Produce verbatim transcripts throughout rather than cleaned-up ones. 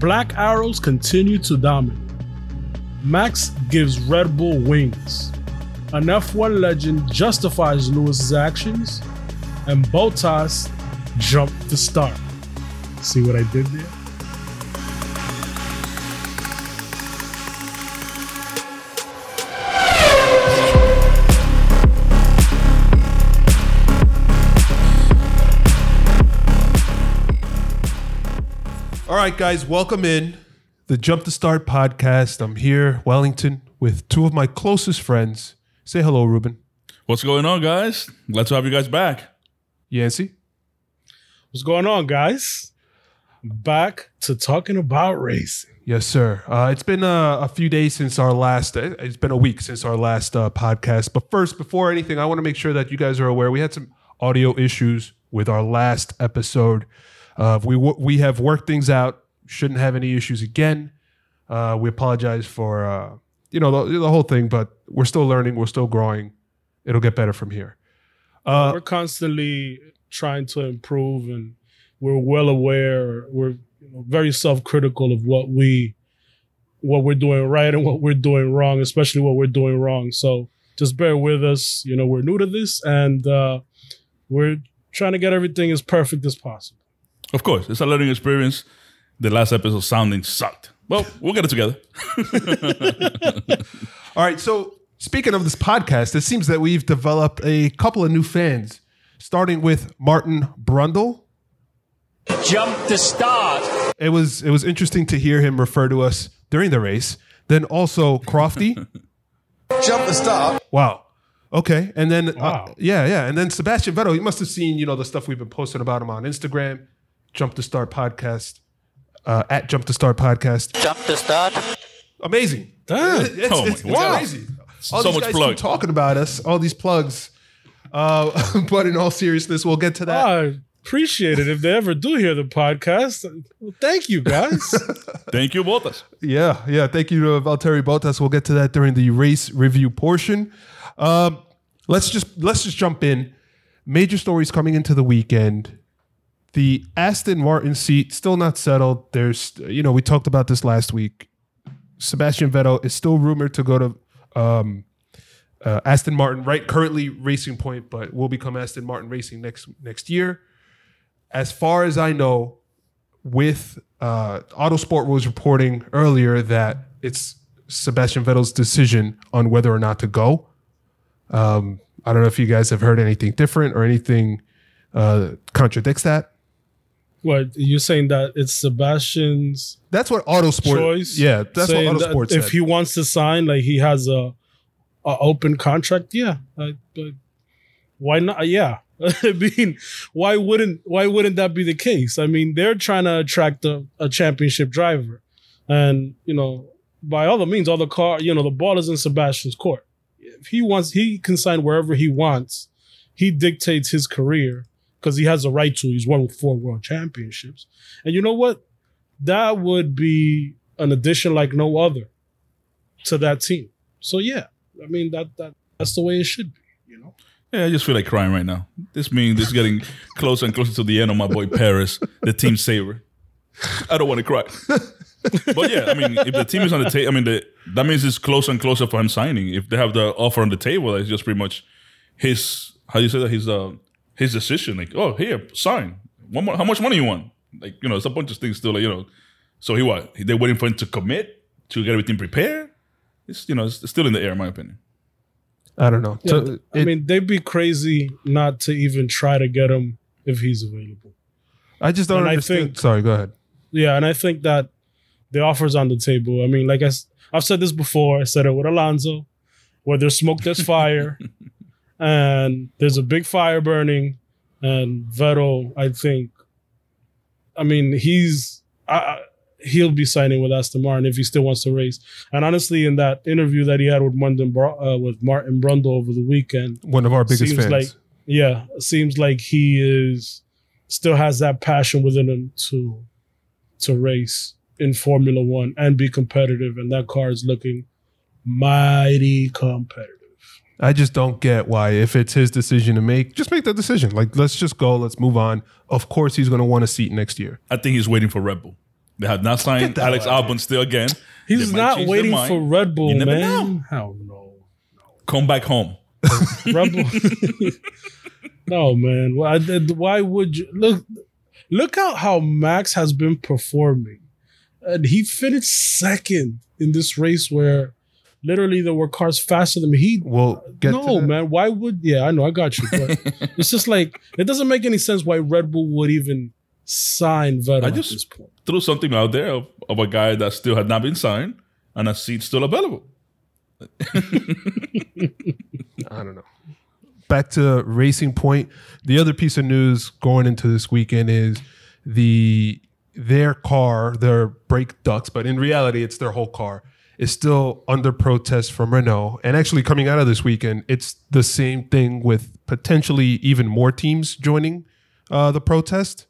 Black Arrows continue to dominate. Max gives Red Bull wings. An F one legend justifies Lewis's actions, and Bottas jumped to start. See what I did there? All right, guys, welcome in the Jump to Start podcast. I'm here, Wellington, with two of my closest friends. Say hello, Ruben. What's going on, guys? Glad to have you guys back. Yancy? What's going on, guys? Back to talking about racing. Yes, sir. Uh, it's been a, a few days since our last, it's been a week since our last uh, podcast. But first, before anything, I want to make sure that you guys are aware we had some audio issues with our last episode. Uh, we we have worked things out. Shouldn't have any issues again. Uh, we apologize for uh, you know the, the whole thing, but we're still learning. We're still growing. It'll get better from here. Uh, we're constantly trying to improve, and we're well aware. We're you know, very self-critical of what we what we're doing right and what we're doing wrong, especially what we're doing wrong. So just bear with us. You know, we're new to this, and uh, we're trying to get everything as perfect as possible. Of course, it's a learning experience. The last episode sounding sucked. Well, we'll get it together. All right, so speaking of this podcast, it seems that we've developed a couple of new fans, starting with Martin Brundle. Jump to start. It was it was interesting to hear him refer to us during the race. Then also Crofty. Jump to start. Wow. Okay, and then wow. uh, yeah, yeah, and then Sebastian Vettel. You must have seen you know the stuff we've been posting about him on Instagram. Jump to Start podcast, uh, at Jump to Start podcast. Jump to Start. Amazing. Damn. It's, it's, oh it's, it's wow. crazy. All so these much guys keep talking about us, all these plugs. Uh, but in all seriousness, we'll get to that. I appreciate it if they ever do hear the podcast. Well, thank you, guys. Thank you, Bottas. Yeah, yeah. Thank you to Valtteri Bottas. We'll get to that during the race review portion. Um, let's just let's just jump in. Major stories coming into the weekend. The Aston Martin seat, still not settled. There's, you know, we talked about this last week. Sebastian Vettel is still rumored to go to um, uh, Aston Martin, right? Currently Racing Point, but will become Aston Martin Racing next next year. As far as I know, with uh, Autosport was reporting earlier that it's Sebastian Vettel's decision on whether or not to go. Um, I don't know if you guys have heard anything different or anything uh, contradicts that. What you're saying that it's Sebastian's? That's what Autosport. Choice, yeah, that's what Autosport said. If he wants to sign, like he has a, a open contract, yeah. Uh, but why not? Yeah, I mean, why wouldn't why wouldn't that be the case? I mean, they're trying to attract a, a championship driver, and you know, by all the means, all the car, you know, the ball is in Sebastian's court. If he wants, he can sign wherever he wants. He dictates his career. Because he has a right to. He's won four world championships. And you know what? That would be an addition like no other to that team. So, yeah. I mean, that that that's the way it should be, you know? Yeah, I just feel like crying right now. This means this is getting closer and closer to the end of my boy Paris, the team saver. I don't want to cry. But, yeah, I mean, if the team is on the table, I mean, the, that means it's closer and closer for him signing. If they have the offer on the table, it's just pretty much his, how do you say that? His, uh, His decision, like, oh, here, sign. One more, how much money you want? Like, you know, it's a bunch of things still, like, you know. So he what? They're waiting for him to commit, to get everything prepared? It's, you know, it's still in the air, in my opinion. I don't know. Yeah, so, I it, mean, they'd be crazy not to even try to get him if he's available. I just don't and understand. I think, Sorry, go ahead. Yeah, and I think that the offer's on the table. I mean, like I, I've said this before. I said it with Alonso. Where there's smoke, there's fire. And there's a big fire burning, and Vettel, I think, I mean, he's I, he'll be signing with Aston Martin if he still wants to race. And honestly, in that interview that he had with Martin, uh, with Martin Brundle over the weekend, one of our biggest seems fans, like, yeah, seems like he is still has that passion within him to to race in Formula One and be competitive. And that car is looking mighty competitive. I just don't get why, if it's his decision to make, just make that decision. Like, let's just go. Let's move on. Of course, he's going to want a seat next year. I think he's waiting for Red Bull. They have not signed Alex Albon still again. He's not waiting for Red Bull, man. You never know. Hell no. no. Come back home. Red Bull. No, man. Why, why would you? Look, look out how Max has been performing. And he finished second in this race where literally there were cars faster than me. He, well, get no, man. Why would... Yeah, I know. I got you. But it's just like, it doesn't make any sense why Red Bull would even sign Vettel at this point. Threw something out there of, of a guy that still had not been signed and a seat still available. I don't know. Back to Racing Point. The other piece of news going into this weekend is the their car, their brake ducts, but in reality, it's their whole car, is still under protest from Renault. And actually coming out of this weekend, it's the same thing with potentially even more teams joining uh, the protest.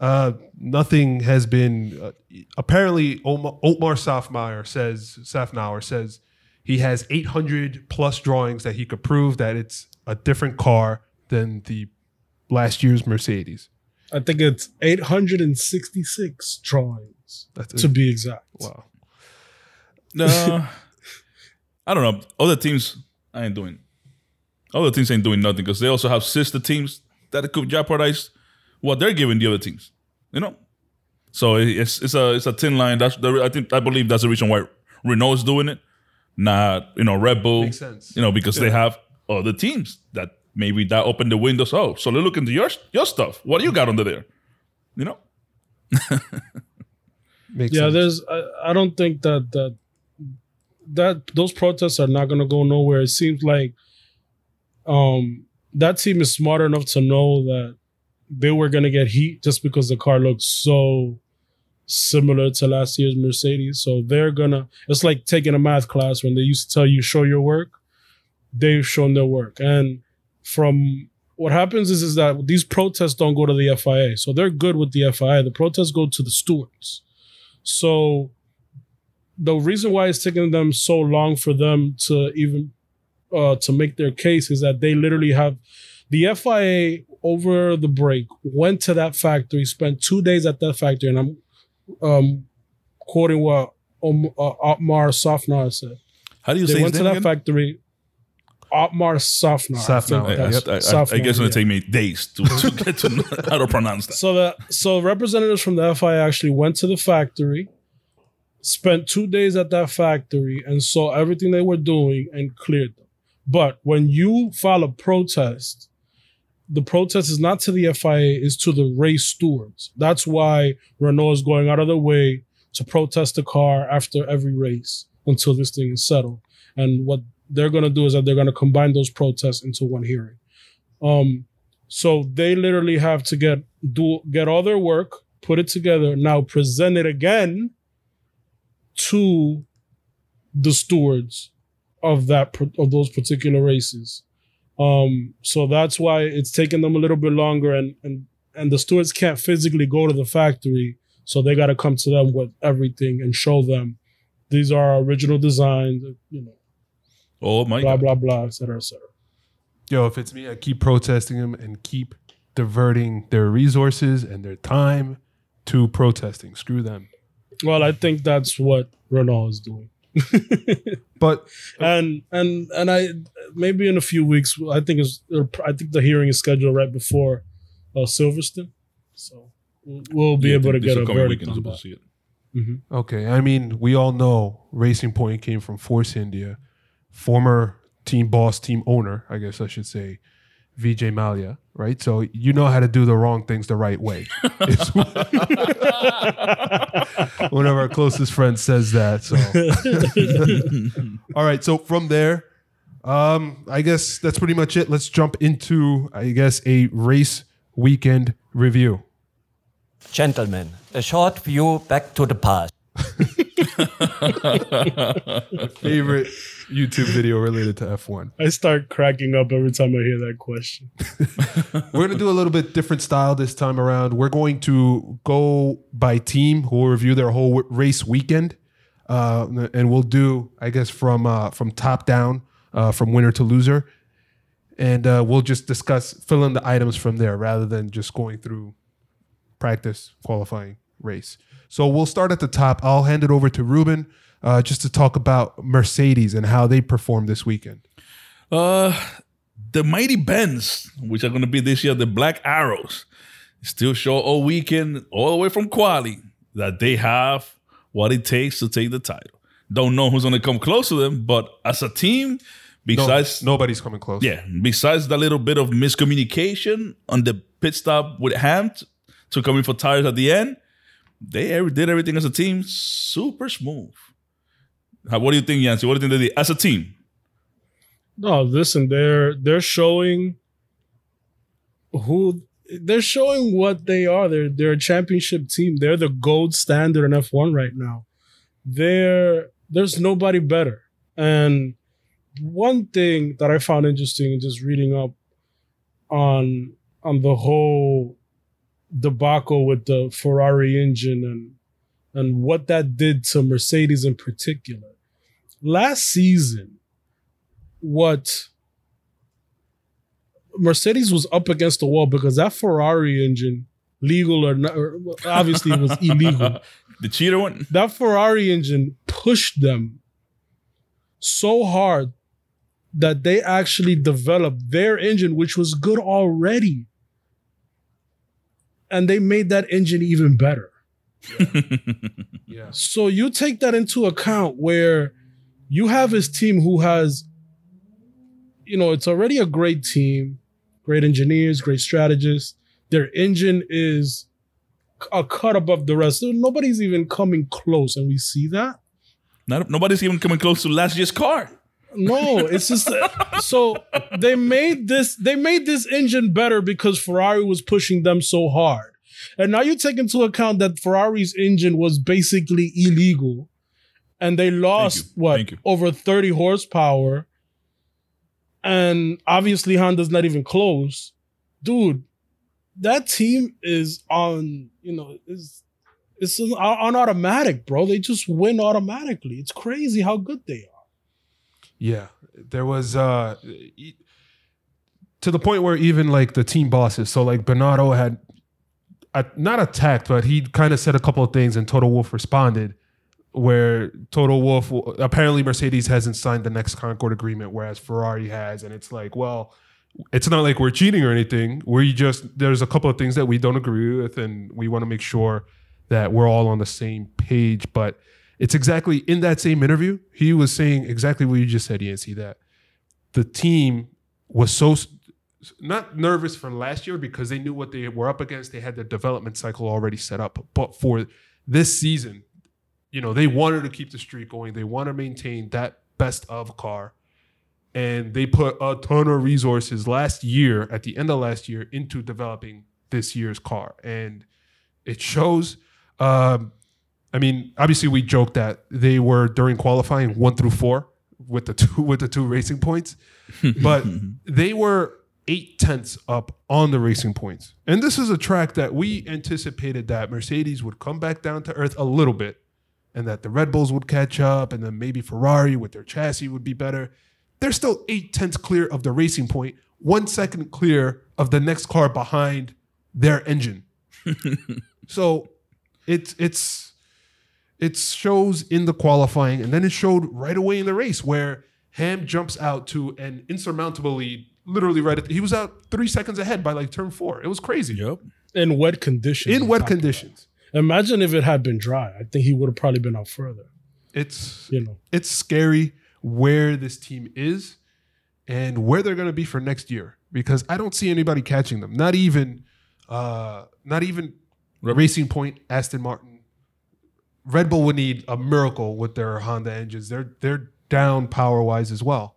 Uh, nothing has been... Uh, apparently, Otmar Szafnauer says, Szafnauer says he has eight hundred plus drawings that he could prove that it's a different car than the last year's Mercedes. I think it's eight hundred sixty-six drawings, That's to it. be exact. Wow. No, uh, I don't know. Other teams I ain't doing. Other teams ain't doing nothing because they also have sister teams that could jeopardize what they're giving the other teams, you know. So it's it's a it's a thin line. That's the, I think I believe that's the reason why Renault is doing it, not you know Red Bull. Makes sense. You know because yeah. they have other teams that maybe that open the windows. Oh, so they're looking to your your stuff. What do you got under there? You know. Makes yeah, sense. there's. I, I don't think that that that those protests are not going to go nowhere. It seems like um, that team is smart enough to know that they were going to get heat just because the car looks so similar to last year's Mercedes. So they're going to... It's like taking a math class when they used to tell you, show your work. They've shown their work. And from what happens is, is that these protests don't go to the F I A. So they're good with the F I A. The protests go to the stewards. So the reason why it's taking them so long for them to even uh, to make their case is that they literally have... The F I A, over the break, went to that factory, spent two days at that factory, and I'm um, quoting what um, uh, Otmar Szafnauer said. How do you they say They went his name to that again? factory. Otmar Szafnauer. Szafnauer. I, I, I, Szafnauer, I guess it's going to take me days to, to get to know how to pronounce that. So, that. so representatives from the F I A actually went to the factory, spent two days at that factory, and saw everything they were doing and cleared them. But when you file a protest... The protest is not to the F I A, it's to the race stewards. That's why Renault is going out of their way to protest the car after every race until this thing is settled. And what they're going to do is that they're going to combine those protests into one hearing. Um, so they literally have to get do get all their work, put it together, now present it again to the stewards of that of those particular races. Um, so that's why it's taking them a little bit longer, and, and, and the stewards can't physically go to the factory, so they got to come to them with everything and show them these are our original designs, you know. Oh my blah, God! Blah blah blah, et cetera, et cetera. Yo, if it's me, I keep protesting them and keep diverting their resources and their time to protesting. Screw them. Well, I think that's what Renault is doing. But and and and I maybe in a few weeks I think is I think the hearing is scheduled right before uh, Silverstone, so we'll be yeah, able to get a verdict on that. See it. Mm-hmm. Okay, I mean we all know Racing Point came from Force India, former team boss, team owner, I guess I should say, Vijay Malia, right? So you know how to do the wrong things the right way. One of our closest friends says that. So, all right. So from there, um, I guess that's pretty much it. Let's jump into, I guess, a race weekend review. Gentlemen, a short view back to the past. Favorite YouTube video related to F one. I start cracking up every time I hear that question. We're going to do a little bit different style this time around. We're going to go by team who will review their whole race weekend. Uh, and we'll do, I guess, from uh, from top down, uh, from winner to loser. And uh, we'll just discuss, fill in the items from there rather than just going through practice, qualifying, race. So we'll start at the top. I'll hand it over to Ruben uh, just to talk about Mercedes and how they performed this weekend. Uh, the mighty Benz, which are going to be this year, the Black Arrows, still show all weekend, all the way from quali, that they have what it takes to take the title. Don't know who's going to come close to them, but as a team, besides... No, nobody's coming close. Yeah, besides that little bit of miscommunication on the pit stop with Hampton to come in for tires at the end, they every, did everything as a team super smooth. How, what do you think, Yancy? What do you think they did as a team? No, listen, they're they're showing who they're showing what they are. They're they're a championship team. They're the gold standard in F one right now. They're there's nobody better. And one thing that I found interesting in just reading up on on the whole debacle with the Ferrari engine and and what that did to Mercedes in particular. Last season, what Mercedes was up against the wall because that Ferrari engine, legal or not, or obviously it was illegal. The cheater one? That Ferrari engine pushed them so hard that they actually developed their engine, which was good already. And they made that engine even better. Yeah. Yeah. So you take that into account where you have his team who has, you know, it's already a great team, great engineers, great strategists. Their engine is a cut above the rest. Nobody's even coming close, and we see that. Not, nobody's even coming close to last year's car. No, it's just so they made this. They made this engine better because Ferrari was pushing them so hard, and now you take into account that Ferrari's engine was basically illegal, and they lost what over thirty horsepower. And obviously Honda's not even close. Dude, that team is on, you know, is it's on automatic, bro. They just win automatically. It's crazy how good they are. Yeah. There was uh to the point where even like the team bosses, so like Bernardo had uh, not attacked, but he kind of said a couple of things and Toto Wolff responded. Where Toto Wolff, apparently Mercedes hasn't signed the next Concord agreement, whereas Ferrari has. And it's like, well, it's not like we're cheating or anything. We just, there's a couple of things that we don't agree with, and we want to make sure that we're all on the same page. But it's exactly in that same interview, he was saying exactly what you just said, Yancy, that the team was so not nervous from last year because they knew what they were up against. They had their development cycle already set up. But for this season, you know, they wanted to keep the streak going. They want to maintain that best of car. And they put a ton of resources last year, at the end of last year, into developing this year's car. And it shows. Um, I mean, obviously we joked that they were during qualifying one through four with the two with the two racing points. But they were eight tenths up on the racing points. And this is a track that we anticipated that Mercedes would come back down to earth a little bit, and that the Red Bulls would catch up, and then maybe Ferrari with their chassis would be better. They're still eight-tenths clear of the racing point, one second clear of the next car behind their engine. So it, it's, it shows in the qualifying, and then it showed right away in the race where Ham jumps out to an insurmountable lead, literally right at the, he was out three seconds ahead by like turn four. It was crazy. Yep. In wet conditions. In wet conditions. About. Imagine if it had been dry. I think he would have probably been out further. It's you know, it's scary where this team is and where they're going to be for next year because I don't see anybody catching them. Not even, uh, not even Racing Point, Aston Martin. Red Bull would need a miracle with their Honda engines. They're they're down power wise as well.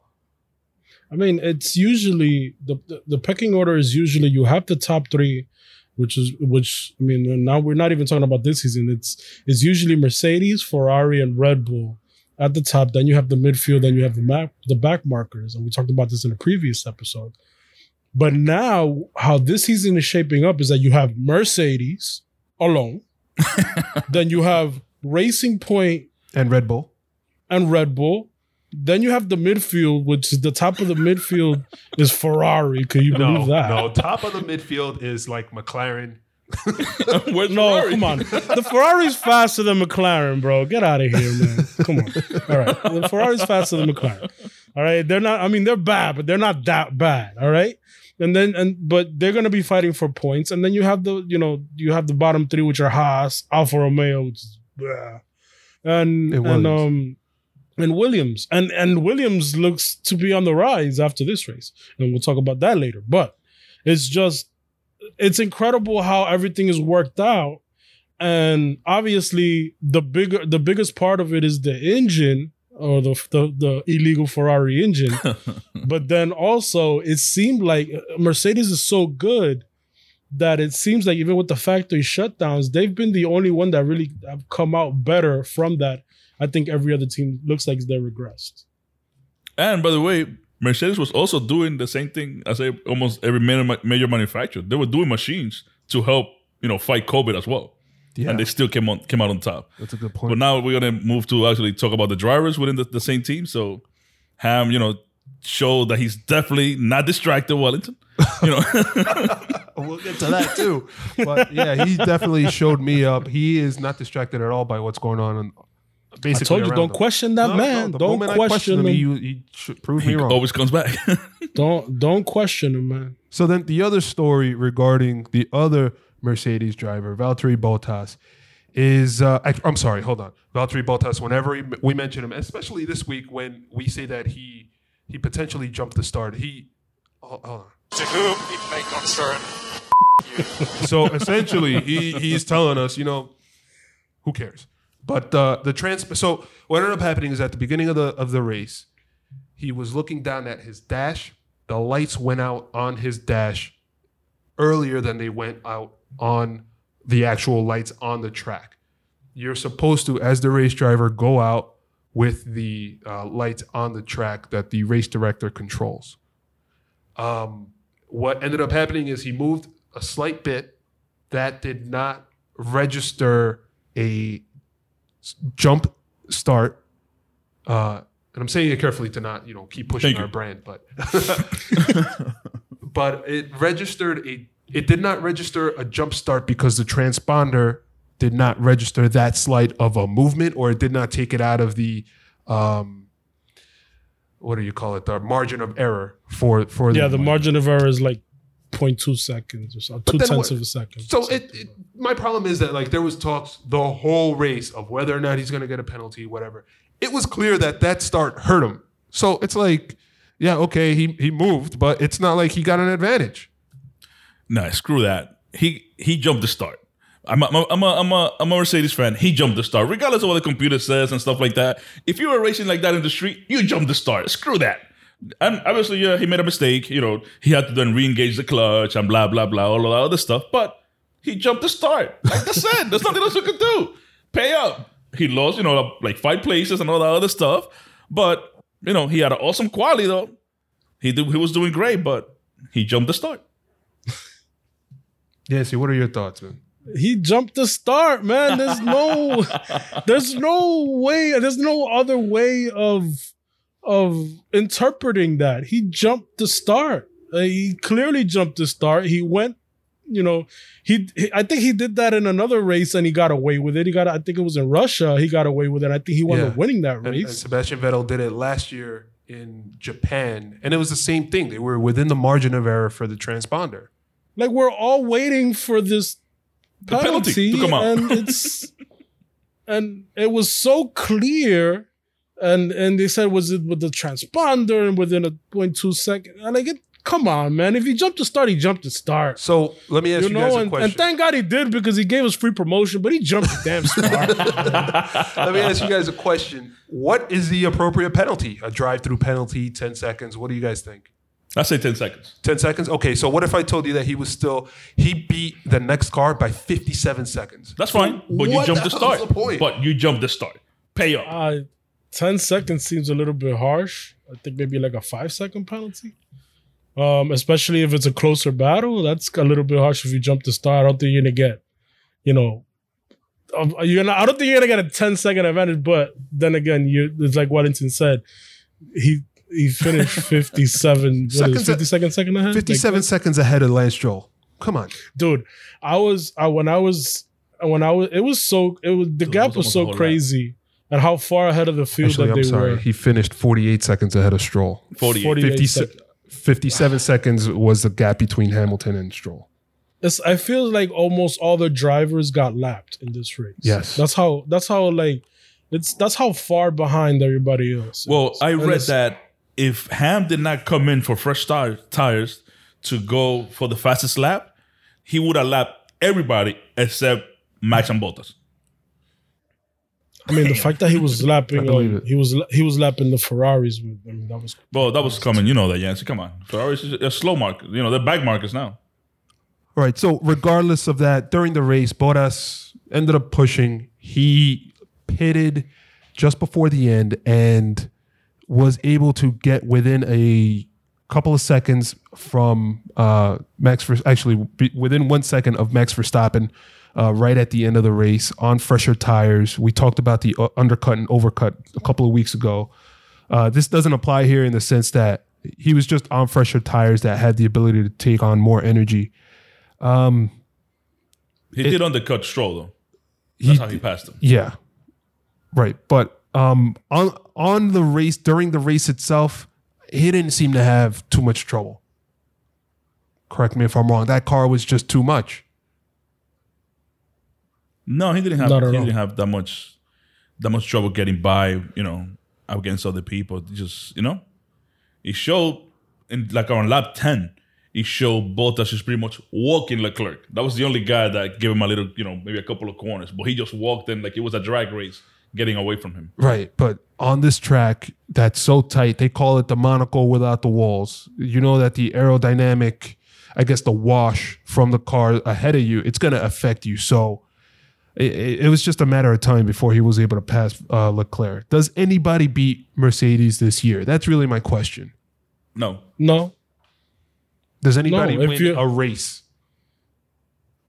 I mean, it's usually the, the the pecking order is usually you have the top three. Which is which? I mean, now we're not even talking about this season. It's it's usually Mercedes, Ferrari, and Red Bull at the top. Then you have the midfield. Then you have the map, the back markers, and we talked about this in a previous episode. But now, how this season is shaping up is that you have Mercedes alone, then you have Racing Point and Red Bull, and Red Bull. Then you have the midfield, which is the top of the midfield is Ferrari. Can you believe no, that? No, top of the midfield is like McLaren, No, come on. The Ferrari's faster than McLaren, bro. Get out of here, man. Come on. All right. The Ferrari's faster than McLaren. All right. They're not, I mean, they're bad, but they're not that bad. All right. And then, and but they're going to be fighting for points. And then you have the, you know, you have the bottom three, which are Haas, Alfa Romeo, which is, blah, and, and, and, um, and Williams. And, and Williams looks to be on the rise after this race. And we'll talk about that later. But it's just, it's incredible how everything is worked out. And obviously the bigger, the biggest part of it is the engine or the, the, the illegal Ferrari engine. But then also it seemed like Mercedes is so good that it seems like even with the factory shutdowns, they've been the only one that really have come out better from that. I think every other team looks like they're regressed. And by the way, Mercedes was also doing the same thing as almost every major manufacturer. They were doing machines to help, you know, fight COVID as well. Yeah. And they still came on came out on top. That's a good point. But now we're going to move to actually talk about the drivers within the, the same team. So Ham, you know, showed that he's definitely not distracted Wellington. You know, we'll get to that too. But yeah, he definitely showed me up. He is not distracted at all by what's going on in, basically I told you, don't them. question that no, man. No, don't question, question him. him. You, you sh- prove me wrong. Always comes back. don't don't question him, man. So then the other story regarding the other Mercedes driver, Valtteri Bottas, is uh, I, I'm sorry, hold on, Valtteri Bottas. Whenever he, we mention him, especially this week when we say that he he potentially jumped the start, he hold on. To whom it may concern. So essentially, he he's telling us, you know, who cares. But uh, the trans so what ended up happening is at the beginning of the of the race, he was looking down at his dash. The lights went out on his dash earlier than they went out on the actual lights on the track. You're supposed to, as the race driver, go out with the uh, lights on the track that the race director controls. Um, what ended up happening is he moved a slight bit. That did not register a jump start, uh, and I'm saying it carefully to not, you know, keep pushing Thank our you. brand, but but it registered a it did not register a jump start because the transponder did not register that slight of a movement, or it did not take it out of the um, what do you call it, the margin of error for for yeah the, the margin of error is like zero point two seconds or so, but two tenths what, of a second. So it, it, my problem is that like there was talks the whole race of whether or not he's going to get a penalty, whatever. It was clear that that start hurt him. So it's like, yeah, okay, he he moved, but it's not like he got an advantage. No, nah, screw that. He he jumped the start. I'm a, I'm a, I'm a, I'm a Mercedes fan. He jumped the start, regardless of what the computer says and stuff like that. If you were racing like that in the street, you jumped the start. Screw that. And obviously, yeah, he made a mistake. You know, he had to then re-engage the clutch and blah, blah, blah, all of that other stuff. But he jumped the start. Like I said, there's nothing else you could do. Pay up. He lost, you know, like five places and all that other stuff. But, you know, he had an awesome quality, though. He did, he was doing great, but he jumped the start. Yancy, what are your thoughts, man? He jumped the start, man. There's no, there's no way, there's no other way of... of interpreting that. He jumped the start. Uh, he clearly jumped the start. He went, you know, he, he. I think he did that in another race and he got away with it. He got. I think it was in Russia. He got away with it. I think he wound up yeah. winning that race. And, and Sebastian Vettel did it last year in Japan, and it was the same thing. They were within the margin of error for the transponder. Like we're all waiting for this penalty, penalty to come out, and it's and it was so clear. And and they said, was it with the transponder and within a zero point two second? And like, it, come on, man. If he jumped the start, he jumped the start. So let me ask you, you know, guys and, a question. And thank God he did because he gave us free promotion, but he jumped the damn start. Let me ask you guys a question. What is the appropriate penalty? A drive-through penalty, ten seconds. What do you guys think? I say ten seconds. ten seconds? Okay, so what if I told you that he was still, he beat the next car by fifty-seven seconds? That's fine, but what you jumped the start. The point? But you jumped the start. Pay up. Uh, ten seconds seems a little bit harsh. I think maybe like a five-second penalty. Um, especially if it's a closer battle, that's a little bit harsh if you jump the start. I don't think you're going to get, you know, you're not, I don't think you're going to get a ten-second advantage, but then again, you it's like Wellington said, he he finished fifty-seven, what is it, fifty seconds second ahead? fifty-seven like, seconds ahead of Lance Stroll. Come on, dude. I was I, when I was when I was. It was so it was the dude, gap was, was so crazy. Lap. And how far ahead of the field Actually, that I'm they sorry. were. He finished forty-eight seconds ahead of Stroll. forty-eight. forty-eight fifty, sec- fifty-seven seconds was the gap between Hamilton and Stroll. It's, I feel like almost all the drivers got lapped in this race. Yes. That's how that's how like it's that's how far behind everybody else. Well, is. I and read that if Ham did not come in for fresh tire, tires to go for the fastest lap, he would have lapped everybody except Max and Bottas. I mean, the fact that he was lapping, um, he was he was lapping the Ferraris with them. That was well, that was coming. You know that, Yancy. Come on, Ferraris is a slow market. You know they're back markers now. All right. So regardless of that, during the race, Bottas ended up pushing. He pitted just before the end and was able to get within a couple of seconds from uh, Max. Ver- actually, within one second of Max Verstappen. Uh, right at the end of the race on fresher tires. We talked about the uh, undercut and overcut a couple of weeks ago. Uh, this doesn't apply here in the sense that he was just on fresher tires that had the ability to take on more energy. Um, he it, did undercut Stroll, though. That's he, how he passed him. Yeah. Right. But um, on, on the race, during the race itself, he didn't seem to have too much trouble. Correct me if I'm wrong. That car was just too much. No, he didn't have he didn't have that much that much trouble getting by, you know, against other people. Just, you know, it showed in like on lap ten, it showed Bottas just pretty much walking Leclerc. That was the only guy that gave him a little, you know, maybe a couple of corners, but he just walked in like it was a drag race getting away from him. Right, but on this track that's so tight, they call it the Monaco without the walls. You know that the aerodynamic, I guess the wash from the car ahead of you, it's going to affect you. So It, it was just a matter of time before he was able to pass uh, Leclerc. Does anybody beat Mercedes this year? That's really my question. No. No. Does anybody no, win a race?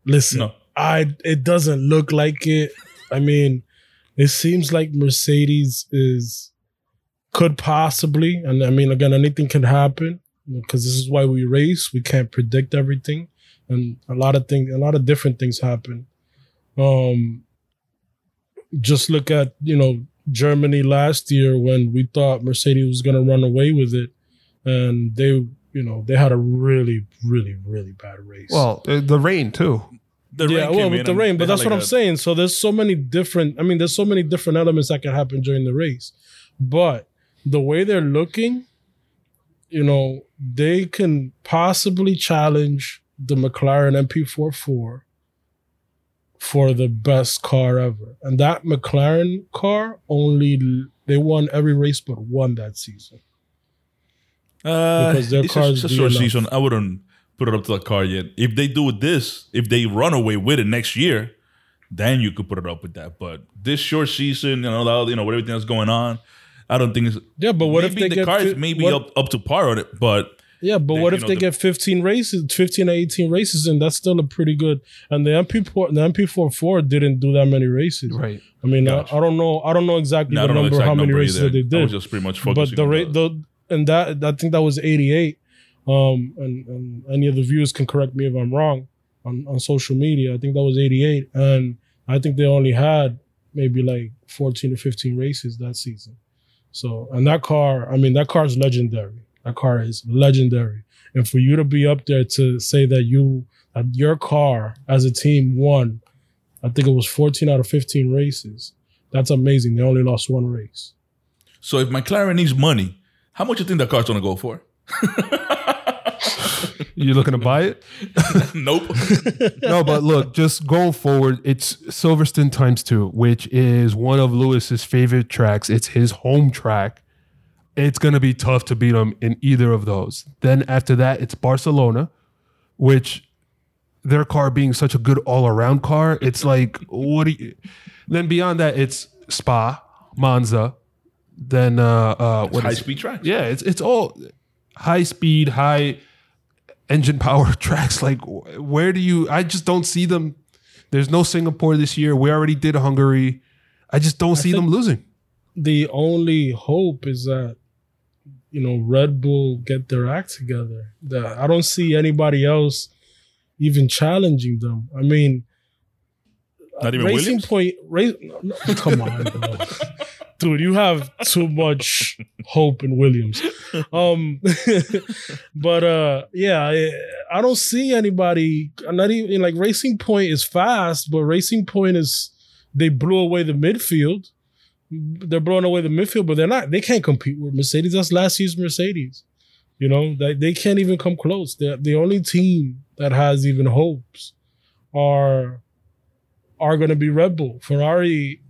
Listen, no. I it doesn't look like it. I mean, it seems like Mercedes is could possibly, and I mean, again, anything can happen because this is why we race. We can't predict everything, and a lot of things, a lot of different things happen. Um, just look at, you know, Germany last year when we thought Mercedes was going to run away with it. And they, you know, they had a really, really, really bad race. Well, the rain, too. The yeah, rain well, with the rain. But that's what I'm saying. So there's so many different I mean, there's so many different elements that can happen during the race. But the way they're looking, you know, they can possibly challenge the McLaren M P forty-four. For the best car ever. And that McLaren car, only they won every race but one that season. Uh, because their it's cars a, it's a short enough. season. I wouldn't put it up to that car yet. If they do this, if they run away with it next year, then you could put it up with that. But this short season, you know, you know, with everything that's going on, I don't think it's... Yeah, but what if they the get... Maybe the cars may be up, up to par on it, but... Yeah, but they, what if know, they the, get fifteen races, fifteen or eighteen races, and that's still a pretty good. And the M P forty-four didn't do that many races, right? I mean, gotcha. I, I don't know, I don't know exactly no, the number, exact how many number races either. that they did. I was just pretty much focusing. But the rate, the and that I think that was eighty-eight. Um, and, and any of the viewers can correct me if I'm wrong on, on social media. I think that was eighty-eight, and I think they only had maybe like fourteen or fifteen races that season. So, and that car, I mean, that car is legendary. That car is legendary. And for you to be up there to say that you, that your car as a team won, I think it was fourteen out of fifteen races. That's amazing. They only lost one race. So if McLaren needs money, how much do you think that car's going to go for? You looking to buy it? Nope. No, but look, just going forward, it's Silverstone times two, which is one of Lewis's favorite tracks. It's his home track. It's going to be tough to beat them in either of those. Then after that, it's Barcelona, which their car being such a good all-around car, it's like, what do you... Then beyond that, it's Spa, Monza, then... Uh, uh, what high-speed tracks. Yeah, it's it's all high-speed, high-engine power tracks. Like, where do you... I just don't see them... There's no Singapore this year. We already did Hungary. I just don't I see them losing. The only hope is that, you know, Red Bull get their act together. The, I don't see anybody else even challenging them. I mean, not even Racing Williams? Point. Ra- no, no, come on, bro. Dude, you have too much hope in Williams. Um, but uh, yeah, I, I don't see anybody. Not even like Racing Point is fast, but Racing Point is they blew away the midfield. They're blowing away the midfield, but they're not. They can't compete with Mercedes. That's last year's Mercedes. You know, they, they can't even come close. They're, the only team that has even hopes are are going to be Red Bull. Ferrari,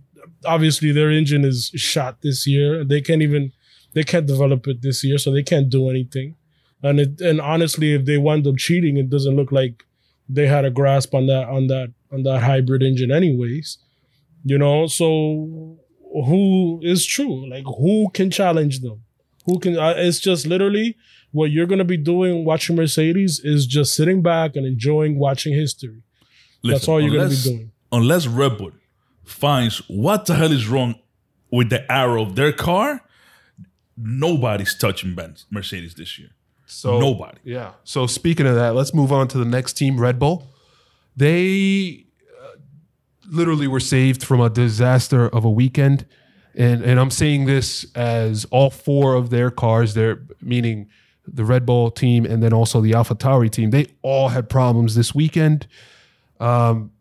obviously, their engine is shot this year. They can't even they can't develop it this year, so they can't do anything. And it, and honestly, if they wind up cheating, it doesn't look like they had a grasp on that on that on that hybrid engine, anyways. You know, so. Who is true? Like, who can challenge them? Who can? Uh, it's just literally what you're going to be doing watching Mercedes is just sitting back and enjoying watching history. Listen, That's all you're going to be doing. Unless Red Bull finds what the hell is wrong with the arrow of their car, nobody's touching Benz, Mercedes this year. So nobody. Yeah. So speaking of that, let's move on to the next team, Red Bull. They... literally were saved from a disaster of a weekend. And and I'm seeing this as all four of their cars, their, meaning the Red Bull team and then also the AlphaTauri team, they all had problems this weekend. Um,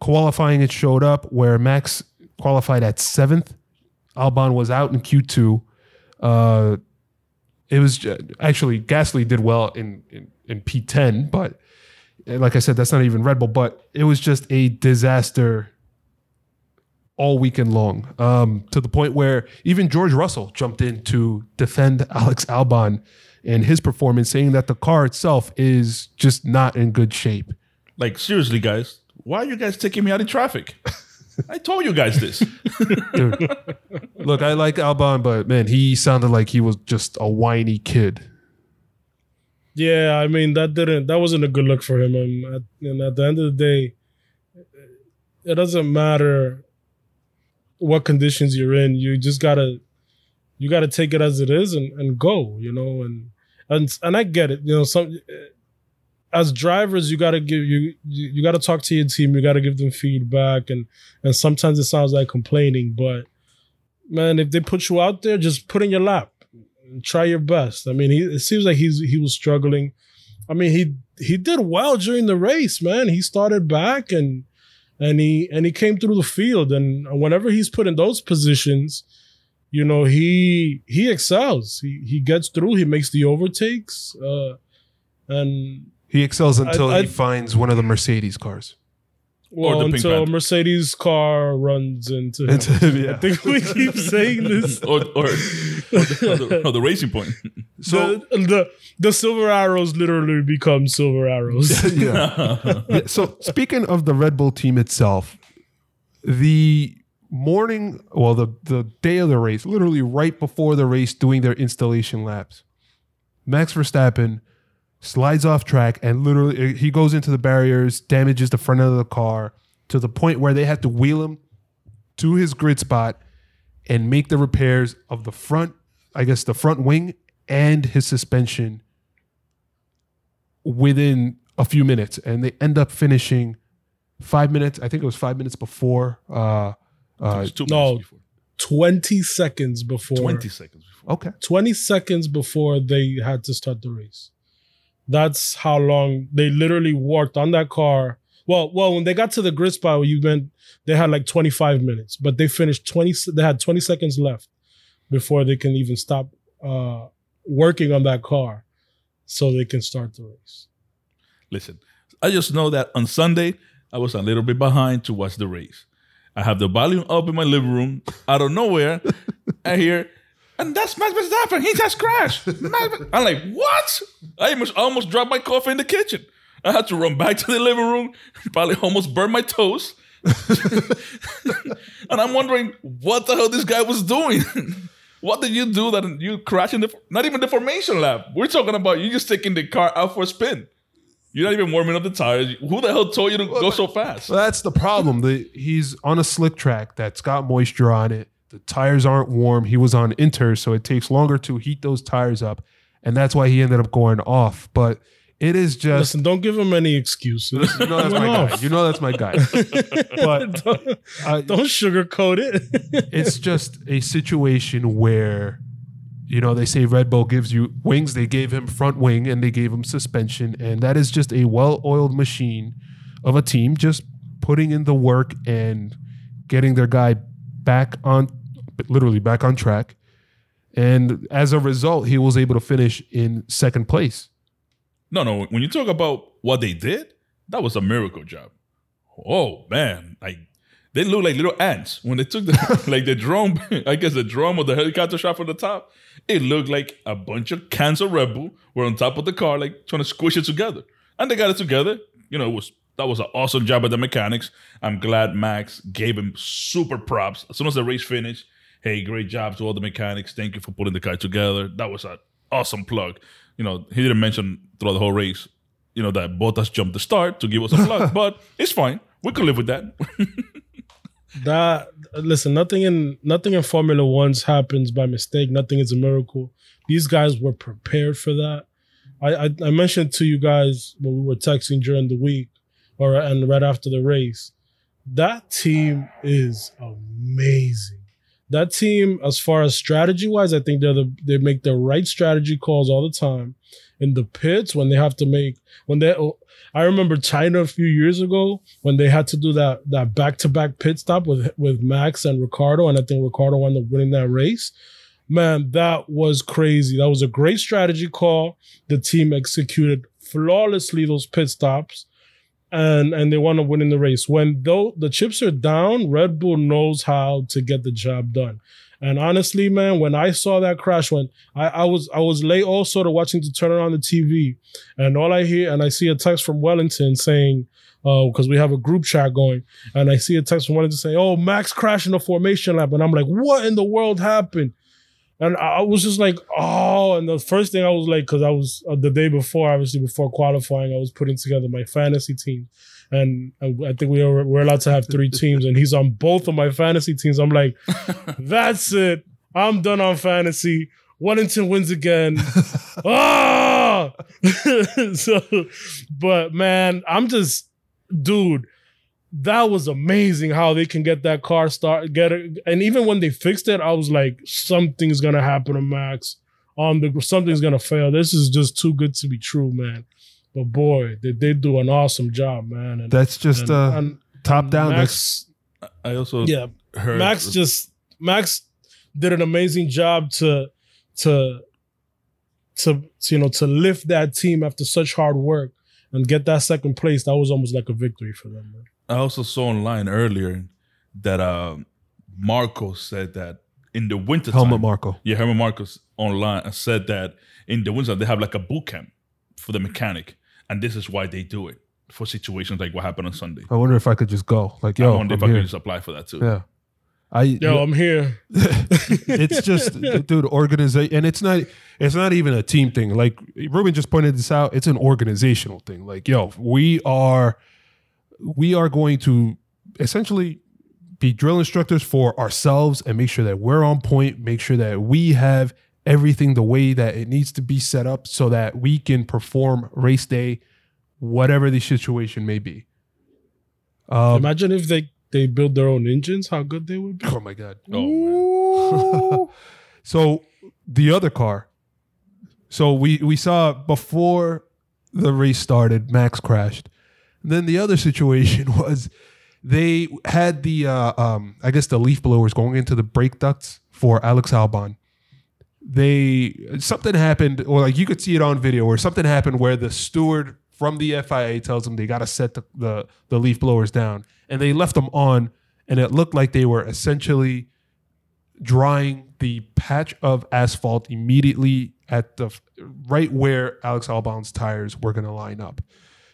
qualifying, it showed up where Max qualified at seventh. Albon was out in Q two. Uh, it was actually, Gasly did well in, in, in P ten, but... like I said, that's not even Red Bull, but it was just a disaster all weekend long, um, to the point where even George Russell jumped in to defend Alex Albon and his performance, saying that the car itself is just not in good shape. Like, seriously, guys, why are you guys taking me out in traffic? I told you guys this. Dude, look, I like Albon, but man, he sounded like he was just a whiny kid. Yeah, I mean, that didn't, that wasn't a good look for him. And at, and at the end of the day, it doesn't matter what conditions you're in. You just gotta, you gotta take it as it is and, and go, you know, and, and, and I get it. You know, some, as drivers, you gotta give, you, you, you gotta talk to your team. You gotta give them feedback. And, and sometimes it sounds like complaining, but man, if they put you out there, just put in your lap. Try your best. I mean, he, it seems like he's he was struggling. I mean, he he did well during the race, man. He started back and and he and he came through the field. And whenever he's put in those positions, you know, he he excels. He he gets through. He makes the overtakes. Uh, and he excels until I, I, he finds one of the Mercedes cars. Well, or the until a Mercedes car runs into him. Yeah. I think we keep saying this. or, or, or, the, or, the, or the Racing Point. So the, the the silver arrows literally become silver arrows. Yeah. Yeah. So speaking of the Red Bull team itself, the morning, well, the, the day of the race, literally right before the race, doing their installation laps, Max Verstappen slides off track and literally he goes into the barriers, damages the front end of the car to the point where they had to wheel him to his grid spot and make the repairs of the front, I guess the front wing and his suspension within a few minutes. And they end up finishing five minutes. I think it was five minutes before. Uh, uh, two no, minutes before. twenty seconds before. twenty seconds before. Okay. twenty seconds before they had to start the race. That's how long they literally worked on that car. Well, well, when they got to the grid spot, you meant they had like twenty-five minutes, but they finished twenty. They had twenty seconds left before they can even stop uh, working on that car, so they can start the race. Listen, I just know that on Sunday I was a little bit behind to watch the race. I have the volume up in my living room. Out of nowhere, I hear. And that's Max Verstappen. He just crashed. I'm like, what? I almost, almost dropped my coffee in the kitchen. I had to run back to the living room. Probably almost burned my toast. And I'm wondering what the hell this guy was doing. What did you do that you crashed in the, not even the formation lap? We're talking about you just taking the car out for a spin. You're not even warming up the tires. Who the hell told you to well, go so fast? Well, that's the problem. The, he's on a slick track that's got moisture on it. The tires aren't warm. He was on inter, so it takes longer to heat those tires up. And that's why he ended up going off. But It is just. Listen, don't give him any excuses. You know that's my guy. You know that's my guy. But don't, uh, don't sugarcoat it. It's just a situation where, you know, they say Red Bull gives you wings. They gave him front wing and they gave him suspension. And that is just a well-oiled machine of a team just putting in the work and getting their guy back on, literally back on track. And as a result, he was able to finish in second place. No, no. When you talk about what they did, that was a miracle job. Oh, man. Like, they look like little ants. When they took the, like the drum, I guess the drum or the helicopter shot from the top, it looked like a bunch of cans of Red Bull were on top of the car, like trying to squish it together. And they got it together. You know, it was that was an awesome job by the mechanics. I'm glad Max gave him super props. As soon as the race finished, hey, great job to all the mechanics. Thank you for putting the car together. That was an awesome plug. You know, he didn't mention throughout the whole race, you know, that Bottas jumped the start to give us a plug, but it's fine. We could live with that. that listen, nothing in nothing in Formula One's happens by mistake. Nothing is a miracle. These guys were prepared for that. I, I, I mentioned to you guys when we were texting during the week, or and right after the race, that team is amazing. That team, as far as strategy-wise, I think they're the, they make the right strategy calls all the time. In the pits, when they have to make... when they, oh, I remember China a few years ago when they had to do that that back-to-back pit stop with, with Max and Ricardo, and I think Ricardo wound up winning that race. Man, that was crazy. That was a great strategy call. The team executed flawlessly those pit stops, and and they want to win in the race. When though the chips are down, Red Bull knows how to get the job done. And honestly, man, when I saw that crash, when I, I was I was late also to watching to turn on the T V, and all I hear, and I see a text from Wellington saying, oh, uh, because we have a group chat going, and I see a text from Wellington saying, oh, Max crashed in the formation lap. And I'm like, what in the world happened? And I was just like, oh, and the first thing I was like, because I was uh, the day before, obviously before qualifying, I was putting together my fantasy team. And I think we were, we're allowed to have three teams, and he's on both of my fantasy teams. I'm like, that's it. I'm done on fantasy. Wellington wins again. Ah! So, but man, I'm just, dude. That was amazing how they can get that car start, get it. And even when they fixed it, I was like, something's going to happen to Max. Um, the, something's going to fail. This is just too good to be true, man. But boy, they, they do an awesome job, man. And that's just and, uh, and, top and down. Max, I also yeah, heard Max just Max did an amazing job to to to you know to lift that team after such hard work and get that second place. That was almost like a victory for them, man. I also saw online earlier that uh, Marco said that in the winter time, Helmut Marco. Yeah, Helmut Marco's online said that in the winter they have like a boot camp for the mechanic, and this is why they do it for situations like what happened on Sunday. I wonder if I could just go. Like, yo, I wonder I'm if I here. could just apply for that too. Yeah, I. Yo, I'm here. It's just, dude, organization, and it's not. It's not even a team thing. Like Ruben just pointed this out. It's an organizational thing. Like, yo, we are. We are going to essentially be drill instructors for ourselves and make sure that we're on point, make sure that we have everything the way that it needs to be set up so that we can perform race day, whatever the situation may be. Um, Imagine if they, they build their own engines, how good they would be. Oh, my God. Oh, so the other car. So we, we saw before the race started, Max crashed. Then the other situation was they had the, uh, um, I guess, the leaf blowers going into the brake ducts for Alex Albon. They something happened, or like you could see it on video, or something happened where the steward from the F I A tells them they got to set the, the the leaf blowers down, and they left them on, and it looked like they were essentially drying the patch of asphalt immediately at the right where Alex Albon's tires were going to line up.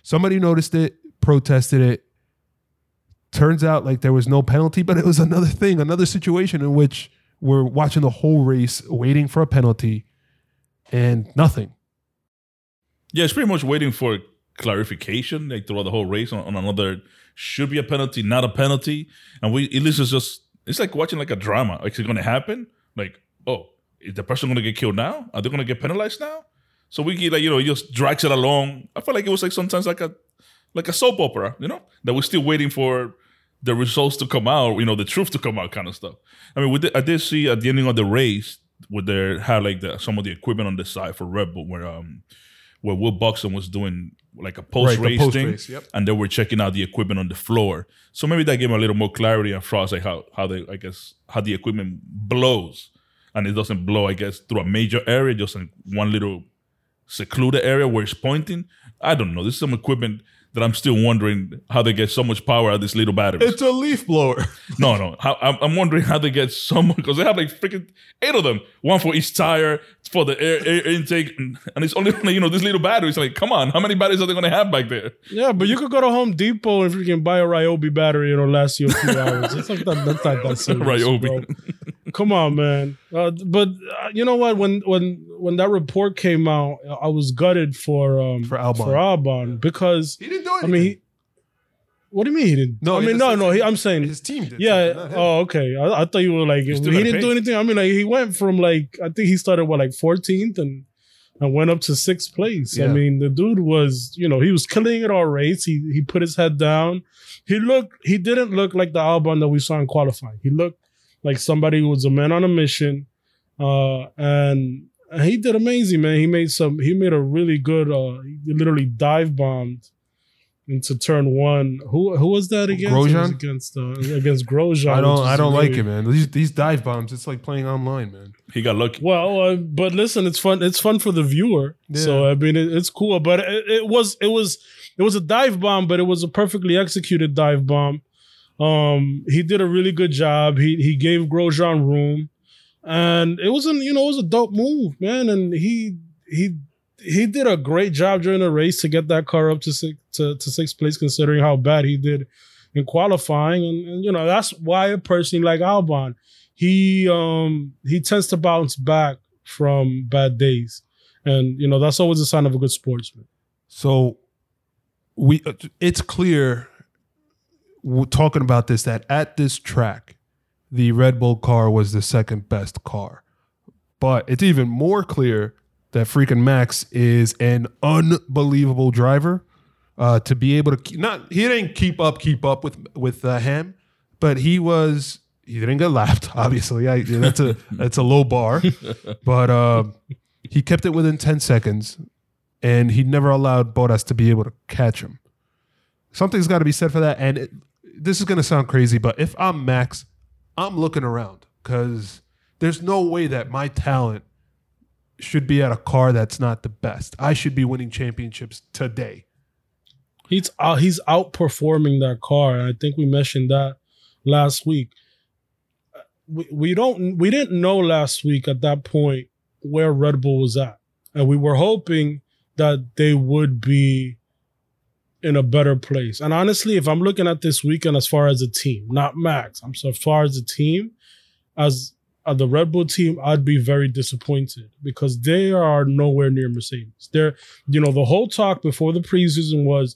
Somebody noticed it, protested it. Turns out like there was no penalty, but it was another thing, another situation in which we're watching the whole race waiting for a penalty and nothing. Yeah, it's pretty much waiting for clarification like throughout the whole race on, on another should be a penalty, not a penalty. And we at least it's just it's like watching like a drama. Like, is it gonna happen? Like, oh, is the person gonna get killed now? Are they gonna get penalized now? So we like, you know, he just drags it along. I feel like it was like sometimes like a like a soap opera, you know, that we're still waiting for the results to come out, you know, the truth to come out, kind of stuff. I mean, we did, I did see at the ending of the race where they had like the, some of the equipment on the side for Red Bull, where um where Will Buxton was doing like a post race right, thing, post-race, yep. and they were checking out the equipment on the floor. So maybe that gave them a little more clarity and frost, like how how they I guess how the equipment blows, and it doesn't blow, I guess, through a major area, just in one little secluded area where it's pointing. I don't know. This is some equipment that I'm still wondering how they get so much power out of these little batteries. It's a leaf blower. no, no. How, I'm wondering how they get so much, because they have like freaking eight of them. One for each tire, for the air, air intake. And it's only, you know, these little batteries. Like, come on. How many batteries are they going to have back there? Yeah, but you could go to Home Depot and freaking buy a Ryobi battery. It'll last you a few hours. It's like that, that's not that serious. Ryobi. Come on, man. Uh, but uh, you know what? When when when that report came out, I was gutted for um, for Albon, for Albon because he didn't do anything. I mean, he, what do you mean he didn't? No, I mean no, no. He, I'm saying his team did. Yeah. Something. Oh, okay. I, I thought you were like he didn't pay. do anything. I mean, like he went from like I think he started what like fourteenth and and went up to sixth place. Yeah. I mean, the dude was you know he was killing it all race. He he put his head down. He looked. He didn't look like the Albon that we saw in qualifying. He looked like somebody who was a man on a mission, uh, and he did amazing, man. He made some. He made a really good. Uh, he literally dive bombed into turn one. Who who was that against? Grosjean against uh, against Grosjean. I don't. I don't really, like it, man. These these dive bombs. It's like playing online, man. He got lucky. Well, uh, but listen, it's fun. It's fun for the viewer. Yeah. So I mean, it, it's cool. But it, it was it was it was a dive bomb, but it was a perfectly executed dive bomb. Um, he did a really good job. He he gave Grosjean room, and it wasn't you know it was a dope move, man. And he he he did a great job during the race to get that car up to six, to, to sixth place, considering how bad he did in qualifying. And, and you know that's why a person like Albon, he um he tends to bounce back from bad days, and you know that's always a sign of a good sportsman. So we it's clear. We're talking about this, that at this track, the Red Bull car was the second best car. But it's even more clear that freaking Max is an unbelievable driver uh, to be able to keep, not he didn't keep up, keep up with with uh, Ham, but he was he didn't get lapped. Obviously, I, that's a that's a low bar, but uh, he kept it within ten seconds, and he never allowed Bottas to be able to catch him. Something's got to be said for that, and it, this is going to sound crazy, but if I'm Max, I'm looking around because there's no way that my talent should be at a car that's not the best. I should be winning championships today. He's out, he's outperforming that car, and I think we mentioned that last week. We we don't we didn't know last week at that point where Red Bull was at, and we were hoping that they would be in a better place. And honestly, if I'm looking at this weekend as far as a team, not Max, I'm so far as a team, as, as the Red Bull team, I'd be very disappointed because they are nowhere near Mercedes. They're, you know, the whole talk before the preseason was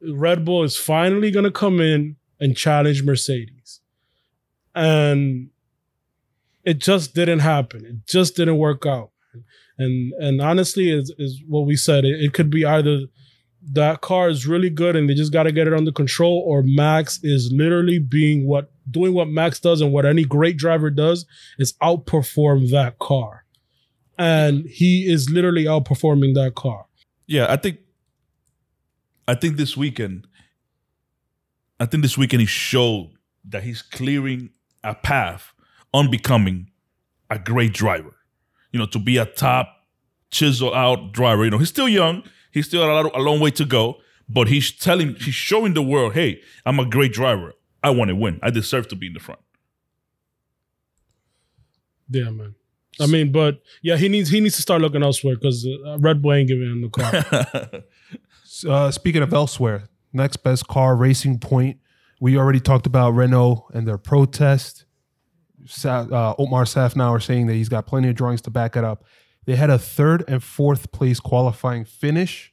Red Bull is finally going to come in and challenge Mercedes. And it just didn't happen. It just didn't work out. And and honestly, is is what we said. It, it could be either that car is really good and they just got to get it under control, or Max is literally being what doing what Max does and what any great driver does is outperform that car. And he is literally outperforming that car. Yeah, I think I think this weekend I think this weekend he showed that he's clearing a path on becoming a great driver. You know, to be a top chisel out driver. You know, he's still young. He's still a, lot, a long way to go, but he's telling, he's showing the world, hey, I'm a great driver. I want to win. I deserve to be in the front. Yeah, man. I mean, but yeah, he needs he needs to start looking elsewhere because Red Bull ain't giving him the car. uh, speaking of elsewhere, next best car, Racing Point. We already talked about Renault and their protest. Sa- uh, Otmar Szafnauer saying that he's got plenty of drawings to back it up. They had a third and fourth place qualifying finish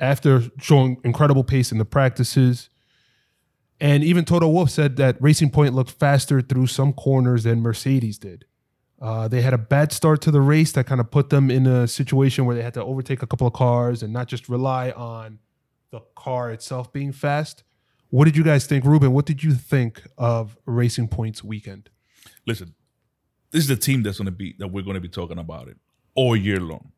after showing incredible pace in the practices. And even Toto Wolff said that Racing Point looked faster through some corners than Mercedes did. Uh, they had a bad start to the race that kind of put them in a situation where they had to overtake a couple of cars and not just rely on the car itself being fast. What did you guys think? Ruben, what did you think of Racing Point's weekend? Listen, this is the team that's going to be, that we're going to be talking about it all year long.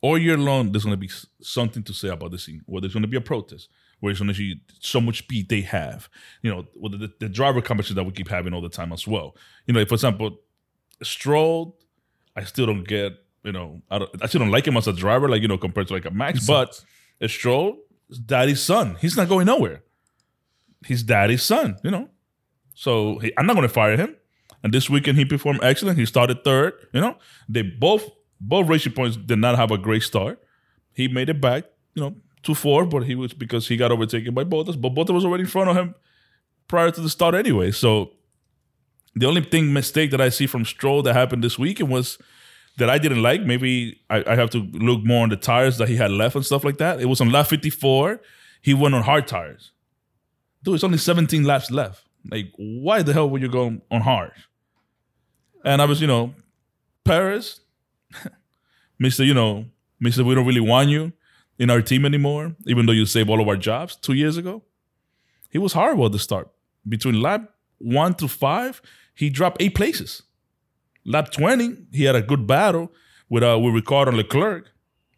All year long, there's going to be something to say about this team. Well, there's going to be a protest, where it's going to see so much speed they have. You know, the, the driver competition that we keep having all the time as well. You know, for example, Stroll, I still don't get, you know, I, don't, I still don't like him as a driver, like, you know, compared to like a Max, but Stroll, daddy's son. He's not going nowhere. He's daddy's son, you know. So he, I'm not going to fire him. And this weekend he performed excellent. He started third, you know. They both, both Racing Points did not have a great start. He made it back, you know, two four, but he was, because he got overtaken by Bottas. But Bottas was already in front of him prior to the start anyway. So the only thing, mistake that I see from Stroll that happened this weekend was that I didn't like. Maybe I, I have to look more on the tires that he had left and stuff like that. It was on lap fifty-four. He went on hard tires. Dude, it's only seventeen laps left. Like, why the hell would you go on hard? And I was, you know, Perez, Mister, you know, Mister, we don't really want you in our team anymore, even though you saved all of our jobs two years ago. He was horrible at the start. Between lap one to five, he dropped eight places. Lap twenty, he had a good battle with uh, with Ricciardo and Leclerc.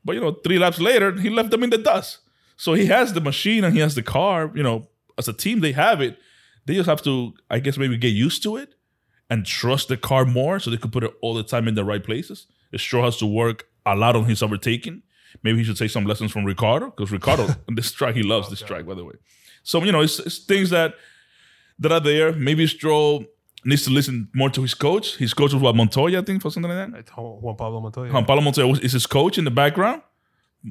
But, you know, three laps later, he left them in the dust. So he has the machine and he has the car. You know, as a team, they have it. They just have to, I guess, maybe get used to it and trust the car more so they could put it all the time in the right places. Stroll has to work a lot on his overtaking. Maybe he should take some lessons from Ricciardo, because Ricciardo, this track, he loves oh, this God. track, by the way. So, you know, it's, it's things that that are there. Maybe Stroll needs to listen more to his coach. His coach was what, Montoya, I think, or something like that? It's Juan Pablo Montoya. Juan Pablo Montoya was, is his coach in the background.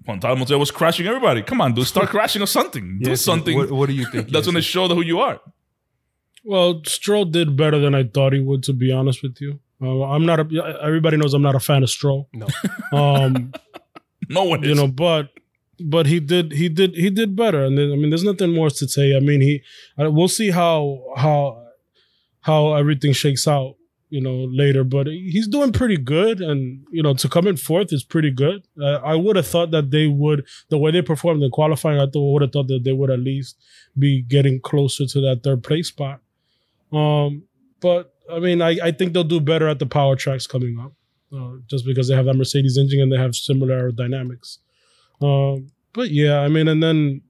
Juan Pablo Montoya was crashing everybody. Come on, dude, start crashing or something. Yes, do something. What, what do you think? That's going to show who you are. Well, Stroll did better than I thought he would, to be honest with you. Uh, I'm not. A, everybody knows I'm not a fan of Stroll. No. Um, No one is. You know, but but he did he did he did better, and then, I mean, there's nothing more to say. I mean, he we'll see how how how everything shakes out, you know, later. But he's doing pretty good, and you know, to come in fourth is pretty good. Uh, I would have thought that they would, the way they performed in qualifying, I thought would have thought that they would at least be getting closer to that third place spot. Um, but I mean, I, I think they'll do better at the power tracks coming up. Uh, just because they have that Mercedes engine and they have similar aerodynamics. Um, but yeah, I mean, and then,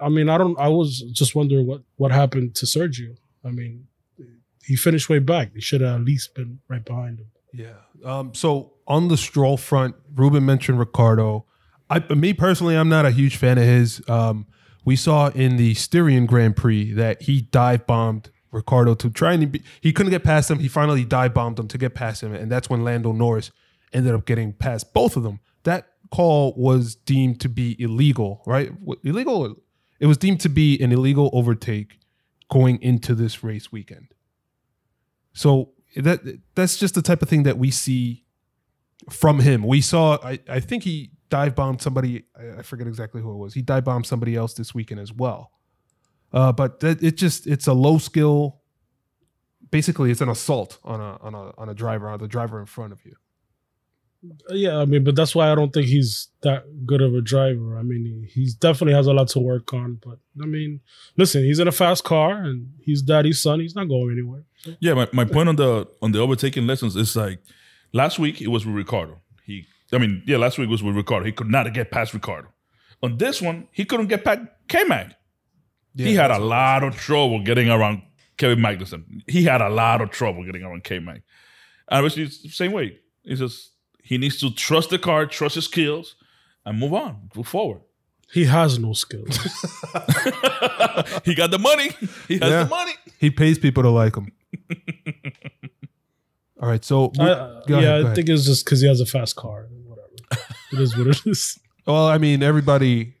I mean, I don't, I was just wondering what, what happened to Sergio. I mean, he finished way back. He should have at least been right behind him. Yeah. Um, so on the Stroll front, Ruben mentioned Ricciardo. I, me personally, I'm not a huge fan of his. Um, we saw in the Styrian Grand Prix that he dive bombed Ricciardo to try and be, he couldn't get past him. He finally dive bombed him to get past him, and that's when Lando Norris ended up getting past both of them. That call was deemed to be illegal, right? Illegal. It was deemed to be an illegal overtake going into this race weekend. So that that's just the type of thing that we see from him. We saw, I, I think he dive bombed somebody. I forget exactly who it was. He dive bombed somebody else this weekend as well. Uh, but that, it just—it's a low skill. Basically, it's an assault on a on a on a driver, on the driver in front of you. Yeah, I mean, but that's why I don't think he's that good of a driver. I mean, he he's definitely has a lot to work on. But I mean, listen, he's in a fast car, and he's daddy's son. He's not going anywhere. So. Yeah, my, my point on the on the overtaking lessons is like last week it was with Ricciardo. He, I mean, yeah, last week was with Ricciardo. He could not get past Ricciardo. On this one, he couldn't get past K-Mag. Yeah, he had a lot of trouble getting around Kevin Magnussen. He had a lot of trouble getting around K-Mag. And obviously, it's the same way. It's just he needs to trust the car, trust his skills, and move on, move forward. He has no skills. He got the money. He has yeah. the money. He pays people to like him. All right, so... I, uh, yeah, ahead, I think it's just because he has a fast car. Whatever. It is what it is. Well, I mean, everybody...